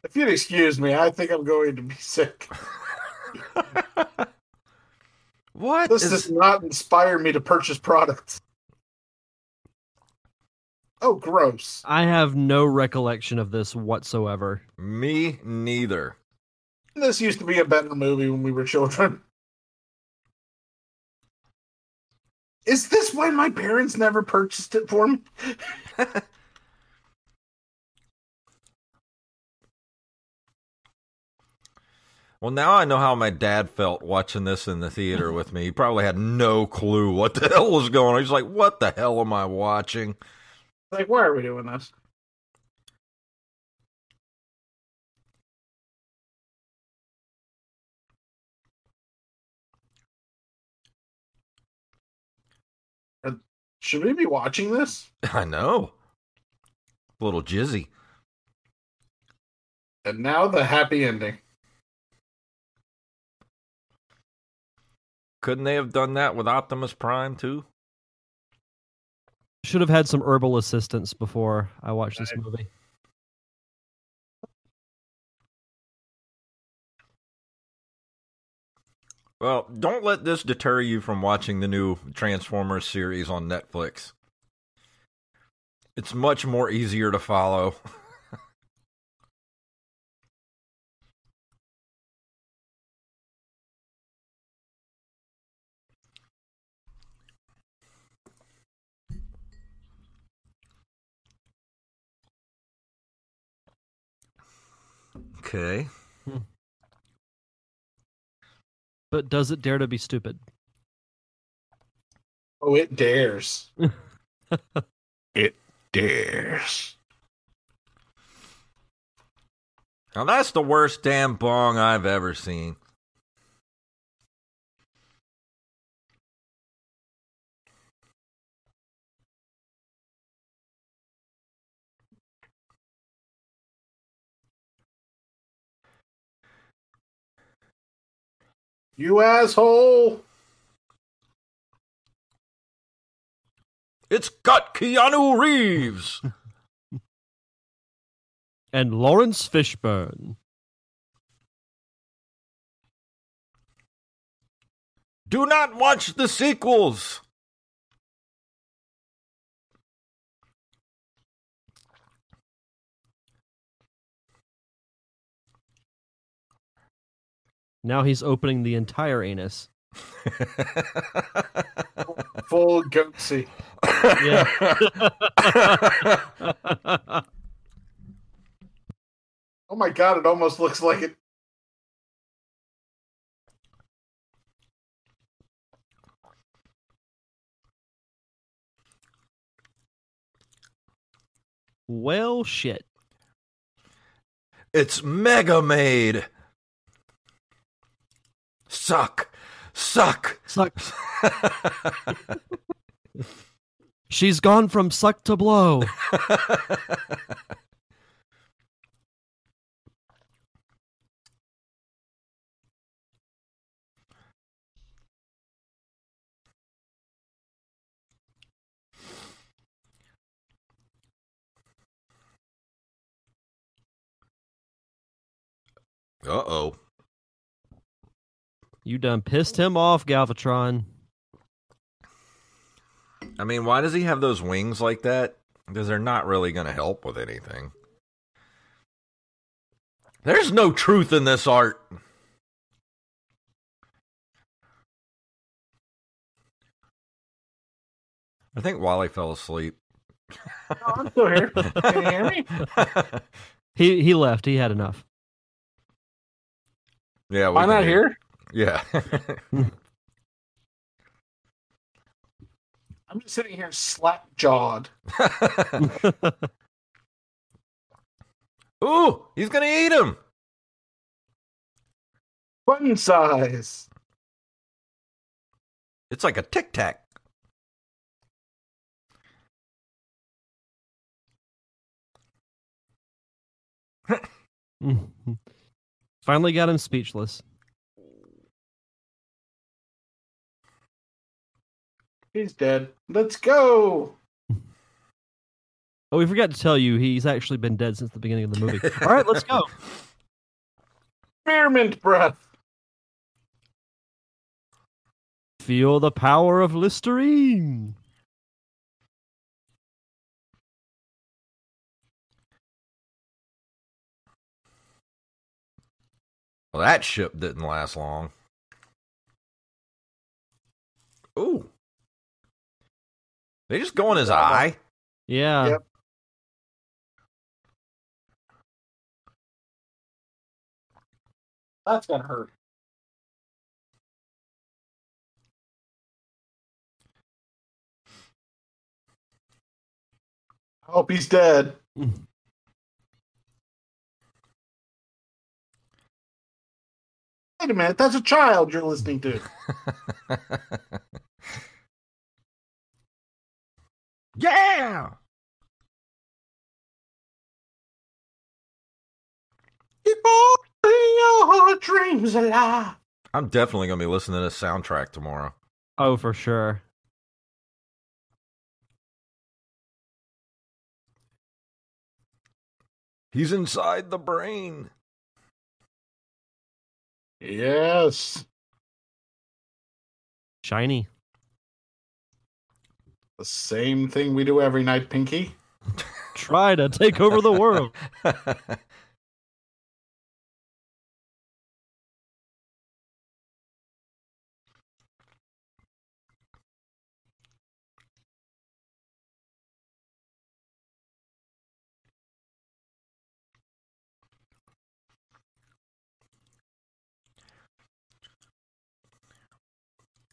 If you'd excuse me, I think I'm going to be sick. What? This does not inspire me to purchase products. Oh, gross. I have no recollection of this whatsoever. Me neither. This used to be a better movie when we were children. Is this why my parents never purchased it for me? Well, now I know how my dad felt watching this in the theater with me. He probably had no clue what the hell was going on. He's like, what the hell am I watching? Like, why are we doing this? Should we be watching this? I know. A little jizzy. And now the happy ending. Couldn't they have done that with Optimus Prime, too? Should have had some herbal assistance before I watched this movie. Well, don't let this deter you from watching the new Transformers series on Netflix. It's much more easier to follow. Okay. But does it dare to be stupid? Oh, it dares. It dares. Now that's the worst damn bong I've ever seen. You asshole! It's got Keanu Reeves! And Lawrence Fishburne. Do not watch the sequels! Now he's opening the entire anus. Full goatsy. Yeah. Oh my god, it almost looks like it. Well, shit. It's Mega Maid. Suck. She's gone from suck to blow. Uh-oh. You done pissed him off, Galvatron. I mean, why does he have those wings like that? Because they're not really going to help with anything. There's no truth in this art. I think Wally fell asleep. No, I'm still here. Can you hear me? He left. He had enough. Yeah, I'm not here. Yeah. I'm just sitting here slap-jawed. Ooh, he's going to eat him. Button size. It's like a tic-tac. Finally got him speechless. He's dead. Let's go! Oh, we forgot to tell you, he's actually been dead since the beginning of the movie. Alright, let's go! Spearmint breath! Feel the power of Listerine! Well, that ship didn't last long. Ooh. They just go in his eye. Yeah. Yep. That's gonna hurt. I hope he's dead. Wait a minute, that's a child you're listening to. Yeah! Keep all your dreams alive. I'm definitely going to be listening to this soundtrack tomorrow. Oh, for sure. He's inside the brain. Yes. Shiny. The same thing we do every night, Pinky. Try to take over the world.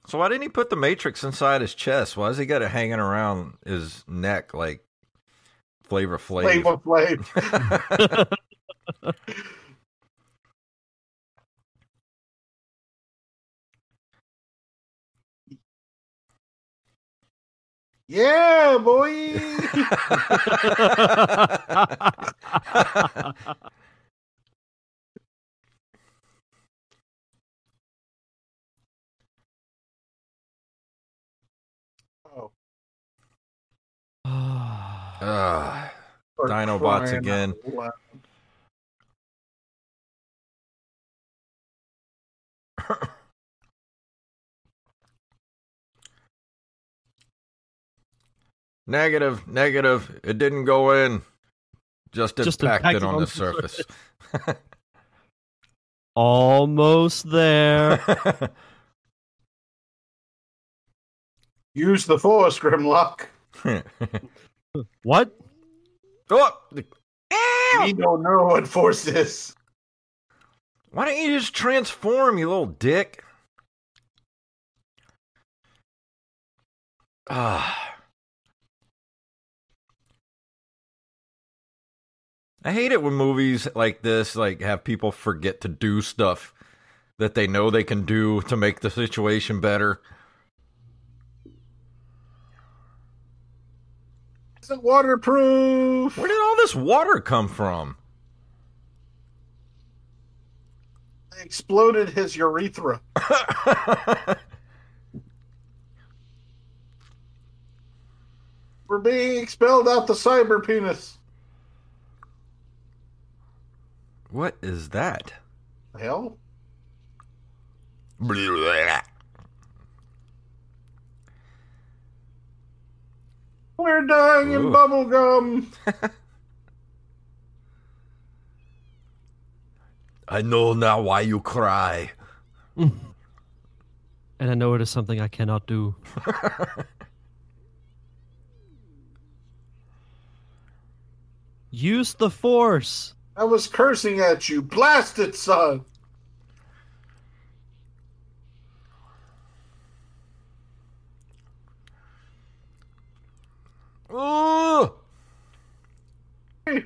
So why didn't he put the Matrix inside his chest? Why does he got it hanging around his neck like Flavor Flav? Flavor Flav. Yeah, boy. Dinobots again. Negative. It didn't go in. Just impacted on the surface. Almost there. Use the force, Grimlock. What? Oh, we don't know what force is. Why don't you just transform, you little dick? I hate it when movies like this have people forget to do stuff that they know they can do to make the situation better. Isn't waterproof? Where did all this water come from? I exploded his urethra. We're being expelled out the cyber penis. What is that? Hell? Blah. We're dying in bubblegum. I know now why you cry. And I know it is something I cannot do. Use the force. I was cursing at you. Blast it, son. Oh! Hey.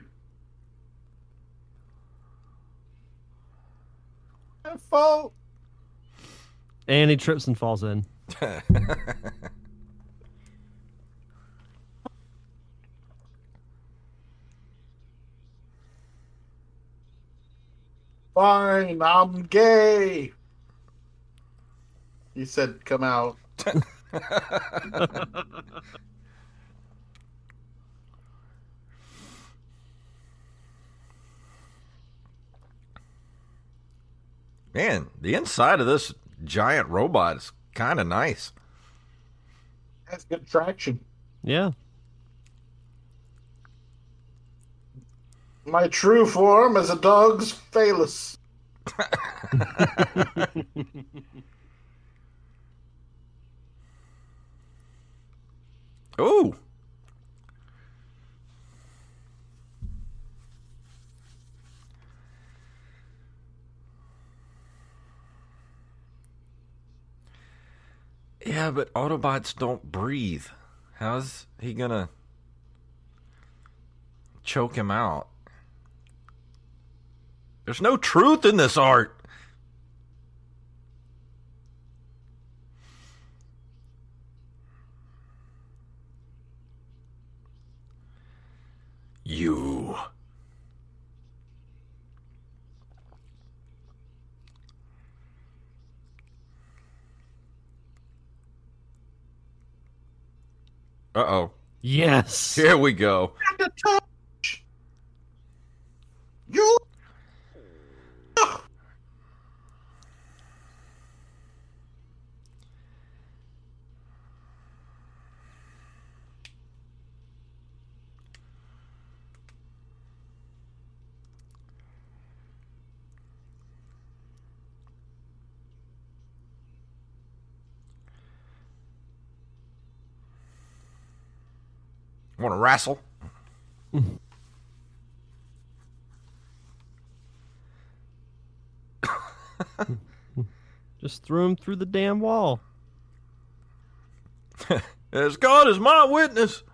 I fall. And he trips and falls in. Fine, I'm gay. He said, come out. Man, the inside of this giant robot is kind of nice. That's good traction. Yeah. My true form is a dog's phallus. Ooh. Yeah, but Autobots don't breathe. How's he gonna choke him out? There's no truth in this art. You. Uh-oh. Yes. Here we go. You. Want to wrestle? Just threw him through the damn wall. As God is my witness,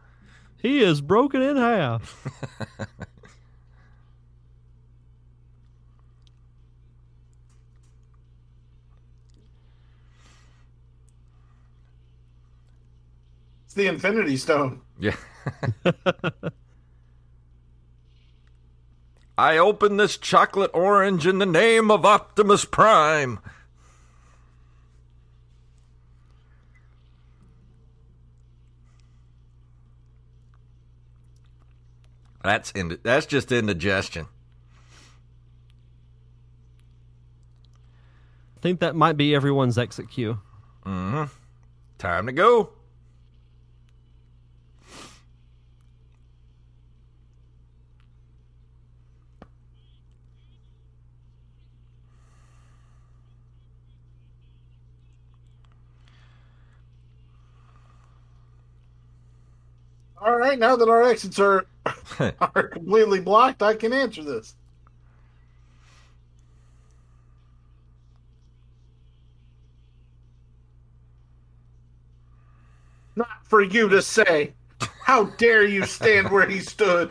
he is broken in half. It's the Infinity Stone. Yeah. I open this chocolate orange in the name of Optimus Prime. That's just indigestion. I think that might be everyone's exit cue. Mm-hmm. Time to go. All right, now that our exits are completely blocked, I can answer this. Not for you to say. How dare you stand where he stood?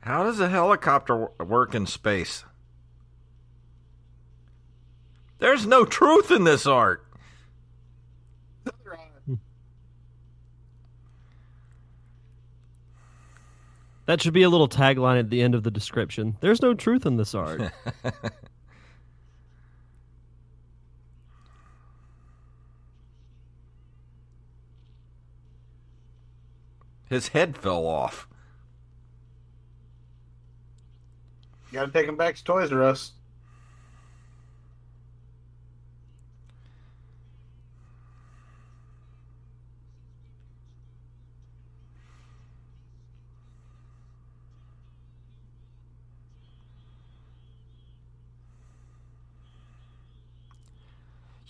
How does a helicopter work in space? There's no truth in this art. That should be a little tagline at the end of the description. There's no truth in this art. His head fell off. You gotta take him back to Toys R Us.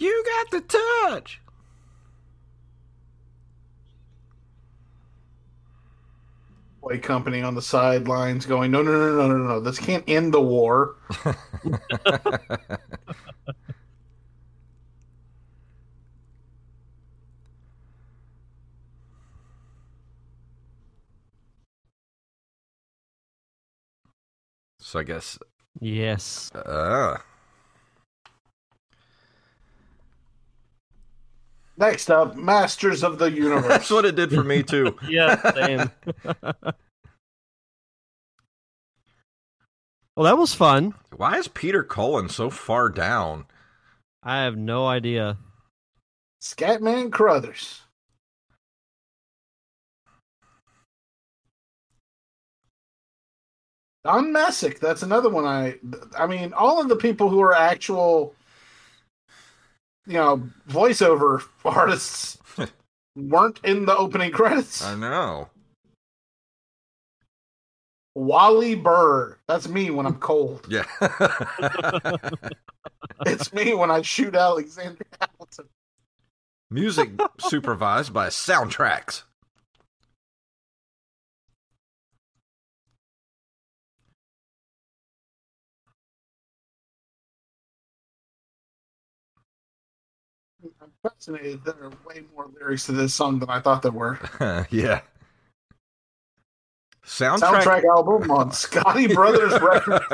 You got the touch! Boy company on the sidelines going, no, no, no, no, no, no, this can't end the war. So I guess... Yes. Next up, Masters of the Universe. That's what it did for me, too. Yeah, same. Well, that was fun. Why is Peter Cullen so far down? I have no idea. Scatman Crothers. Don Messick. That's another one. I mean, all of the people who are actual... you know, voiceover artists weren't in the opening credits. I know. Wally Burr. That's me when I'm cold. Yeah. It's me when I shoot Alexander Hamilton. Music supervised by soundtracks. I'm fascinated. There are way more lyrics to this song than I thought there were. Yeah. Soundtrack album on Scotty Brothers Records.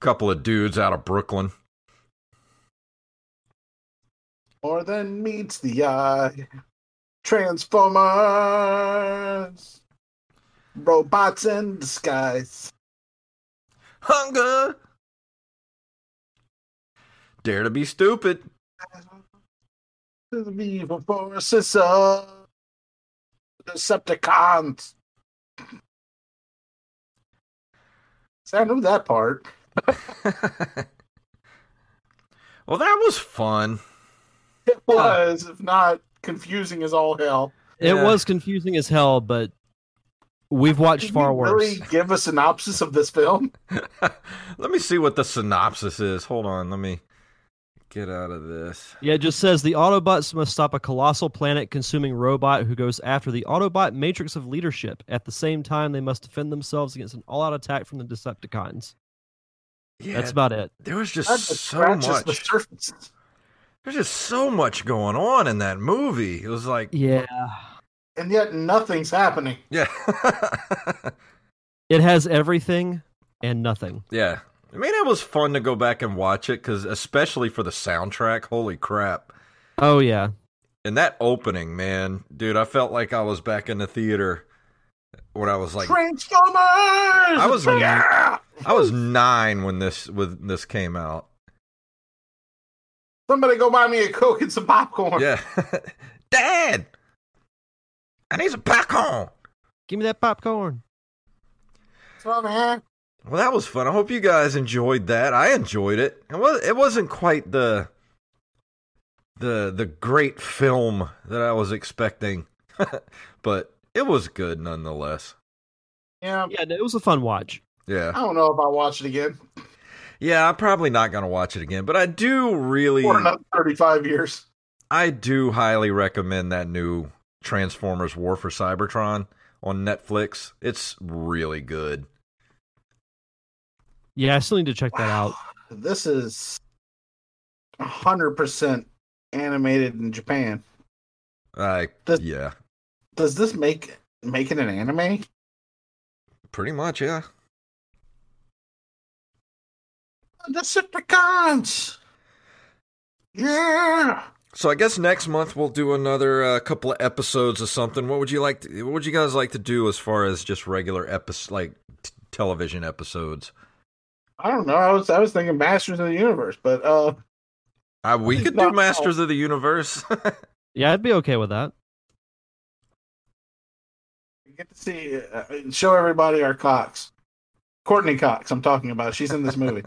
Couple of dudes out of Brooklyn. More than meets the eye. Transformers. Robots in disguise. Hunger. Dare to be stupid. To the evil forces of Decepticons. See, I knew that part. Well, that was fun. It was, if not confusing as all hell. It was confusing as hell, but we've watched far worse. Really give a synopsis of this film? Let me see what the synopsis is. Hold on, let me... get out of this. Yeah, it just says the Autobots must stop a colossal planet-consuming robot who goes after the Autobot matrix of leadership. At the same time, they must defend themselves against an all-out attack from the Decepticons. Yeah, that's about it. There was just so much. There's just so much going on in that movie. It was like... yeah. And yet nothing's happening. Yeah. It has everything and nothing. Yeah. I mean, it was fun to go back and watch it, because especially for the soundtrack, holy crap. Oh, yeah. And that opening, man, dude, I felt like I was back in the theater when I was like... Transformers! I was 9 when this came out. Somebody go buy me a Coke and some popcorn. Yeah. Dad! I need some popcorn! Give me that popcorn. That's what I'm having. Well, that was fun. I hope you guys enjoyed that. I enjoyed it. It wasn't quite the great film that I was expecting, but It was good nonetheless. Yeah, it was a fun watch. Yeah. I don't know if I'll watch it again. Yeah, I'm probably not going to watch it again, but I do really... For another 35 years. I do highly recommend that new Transformers War for Cybertron on Netflix. It's really good. Yeah, I still need to check that out. This is 100% animated in Japan. Does this make it an anime? Pretty much, yeah. The Decepticons! Yeah! So I guess next month we'll do another couple of episodes of something. What would you guys like to do as far as just regular television episodes? I don't know. I was thinking Masters of the Universe, but we could do Masters of the Universe. Yeah, I'd be okay with that. We get to see show everybody our Cox, Courtney Cox. I'm talking about. She's in this movie.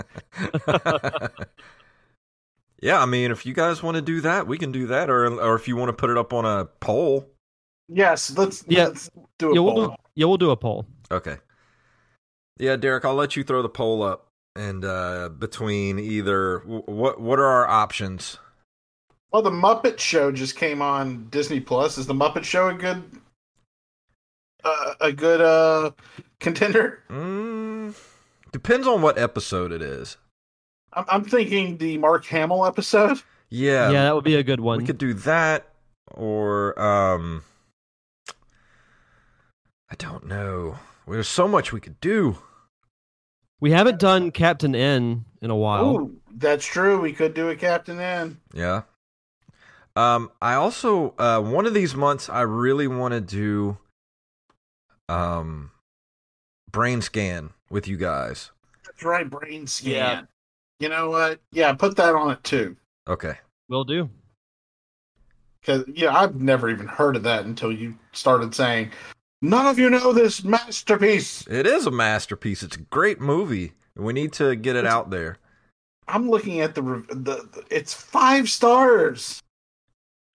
Yeah, I mean, if you guys want to do that, we can do that, or if you want to put it up on a poll. Yes, let's do a poll. We'll do a poll. Okay. Yeah, Derek, I'll let you throw the poll up, and between either, what are our options? Well, The Muppet Show just came on Disney Plus. Is The Muppet Show a good contender? Depends on what episode it is. I'm thinking the Mark Hamill episode. Yeah, that would be a good one. We could do that, or I don't know. There's so much we could do. We haven't done Captain N in a while. Ooh, that's true. We could do a Captain N. Yeah. I also one of these months I really want to do Brain Scan with you guys. That's right, Brain Scan. Yeah. You know what? Yeah, put that on it too. Okay. Will do. Because, yeah, I've never even heard of that until you started saying, none of you know this masterpiece. It is a masterpiece. It's a great movie. We need to get it out there. I'm looking at the it's 5 stars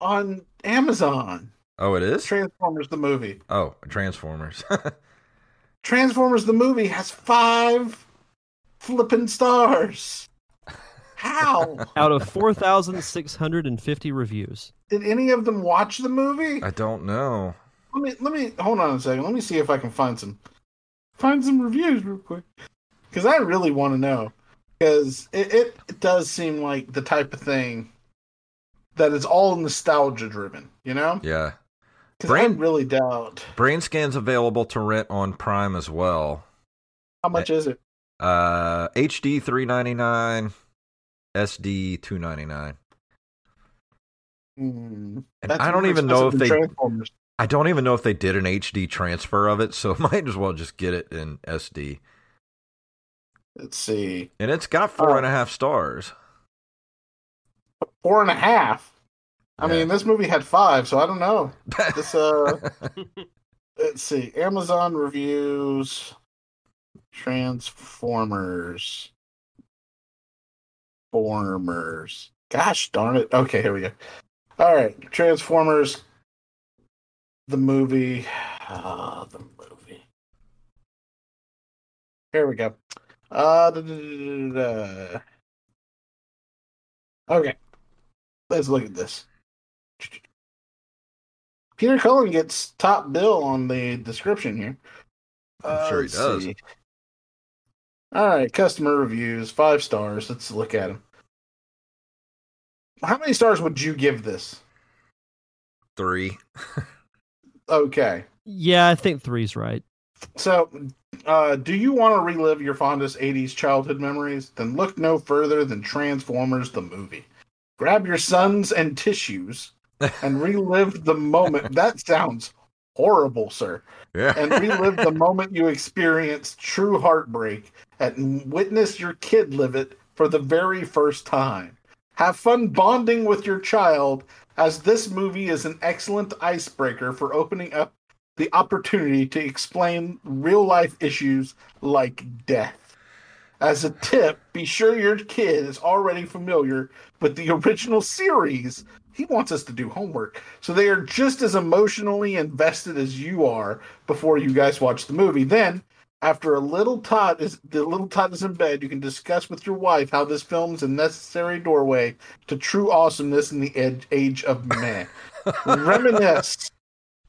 on Amazon. Oh, it is? Transformers the movie. Oh, Transformers. Transformers the movie has 5 flipping stars. How? Out of 4,650 reviews. Did any of them watch the movie? I don't know. Let me hold on a second. Let me see if I can find some reviews real quick, because I really want to know. Because it does seem like the type of thing that is all nostalgia driven. You know? Yeah. Because I really doubt. Brain Scan's available to rent on Prime as well. How much is it? HD $3.99, SD $2.99. And I don't even know if they. I don't even know if they did an HD transfer of it, so might as well just get it in SD. Let's see. And it's got 4.5 stars. 4.5. Yeah. I mean, this movie had 5, so I don't know. This, let's see. Amazon reviews. Transformers. Formers. Gosh darn it. Okay, here we go. All right. Transformers. The movie. The movie. Here we go. Okay. Let's look at this. Peter Cullen gets top bill on the description here. I'm sure he does. See. All right, customer reviews, 5 stars. Let's look at them. How many stars would you give this? 3. Okay. Yeah, I think 3's right. So, do you want to relive your fondest 80s childhood memories? Then look no further than Transformers the movie. Grab your suns and tissues and relive the moment. That sounds horrible, sir. Yeah. And relive the moment you experienced true heartbreak and witness your kid live it for the very first time. Have fun bonding with your child, as this movie is an excellent icebreaker for opening up the opportunity to explain real-life issues like death. As a tip, be sure your kid is already familiar with the original series. He wants us to do homework. So they are just as emotionally invested as you are before you guys watch the movie. Then, after the little tot is in bed, you can discuss with your wife how this film's a necessary doorway to true awesomeness in the age of man. Reminisce.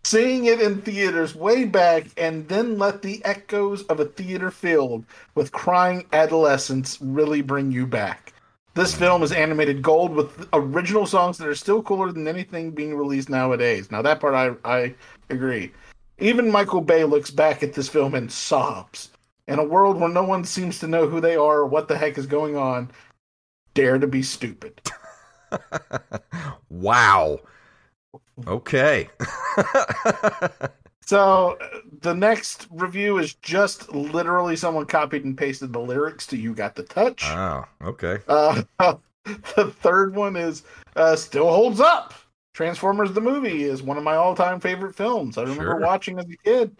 Seeing it in theaters way back, and then let the echoes of a theater filled with crying adolescents really bring you back. This film is animated gold with original songs that are still cooler than anything being released nowadays. Now, that part I agree. Even Michael Bay looks back at this film and sobs. In a world where no one seems to know who they are or what the heck is going on, dare to be stupid. Wow. Okay. So the next review is just literally someone copied and pasted the lyrics to You Got the Touch. Oh, okay. The third one is still holds up. Transformers the movie is one of my all-time favorite films. I remember watching as a kid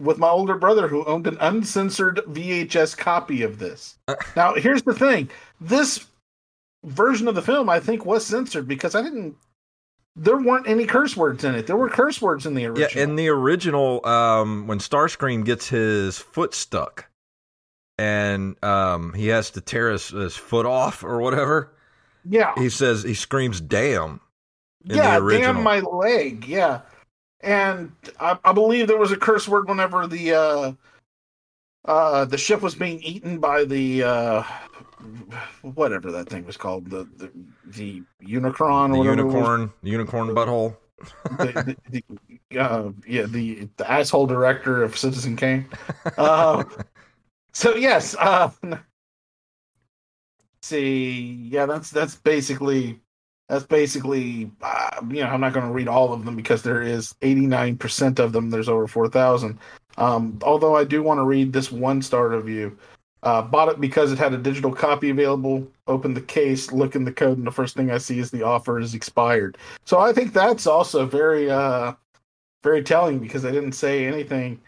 with my older brother who owned an uncensored VHS copy of this. Now, here's the thing. This version of the film, I think, was censored because there weren't any curse words in it. There were curse words in the original. Yeah, in the original, when Starscream gets his foot stuck and he has to tear his foot off or whatever, yeah, he screams, "Damn!" Yeah, "Damn my leg!" Yeah, and I believe there was a curse word whenever the ship was being eaten by the whatever that thing was called, the Unicron, or the Unicron, butthole. The asshole director of Citizen Kane. So yes, see, yeah, that's basically. I'm not going to read all of them because there is 89% of them. There's over 4,000. Although I do want to read this one star review. Bought it because it had a digital copy available. Opened the case, look in the code, and the first thing I see is the offer is expired. So I think that's also very, very telling because they didn't say anything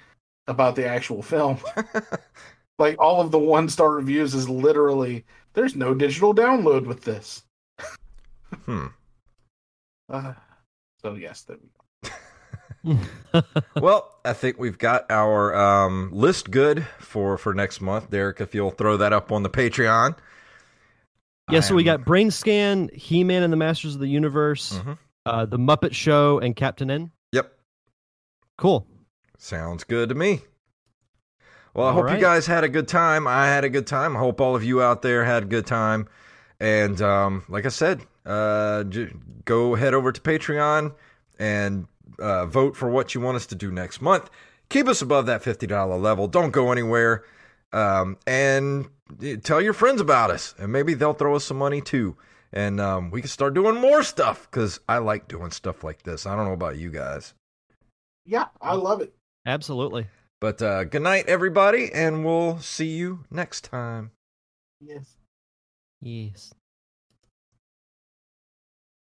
about the actual film. Like all of the one-star reviews is literally there's no digital download with this. So yes, there we go. Well, I think we've got our list good for next month. Derek, if you'll throw that up on the Patreon. Yeah, so we got Brain Scan, He-Man and the Masters of the Universe, The Muppet Show, and Captain N. Yep. Cool. Sounds good to me. Well, I hope you guys had a good time. I had a good time. I hope all of you out there had a good time. And like I said, go head over to Patreon and vote for what you want us to do next month. Keep us above that $50 level. Don't go anywhere. And tell your friends about us, and maybe they'll throw us some money too. And we can start doing more stuff because I like doing stuff like this. I don't know about you guys. Yeah, I love it. Absolutely. But good night, everybody, and we'll see you next time. Yes. Yes.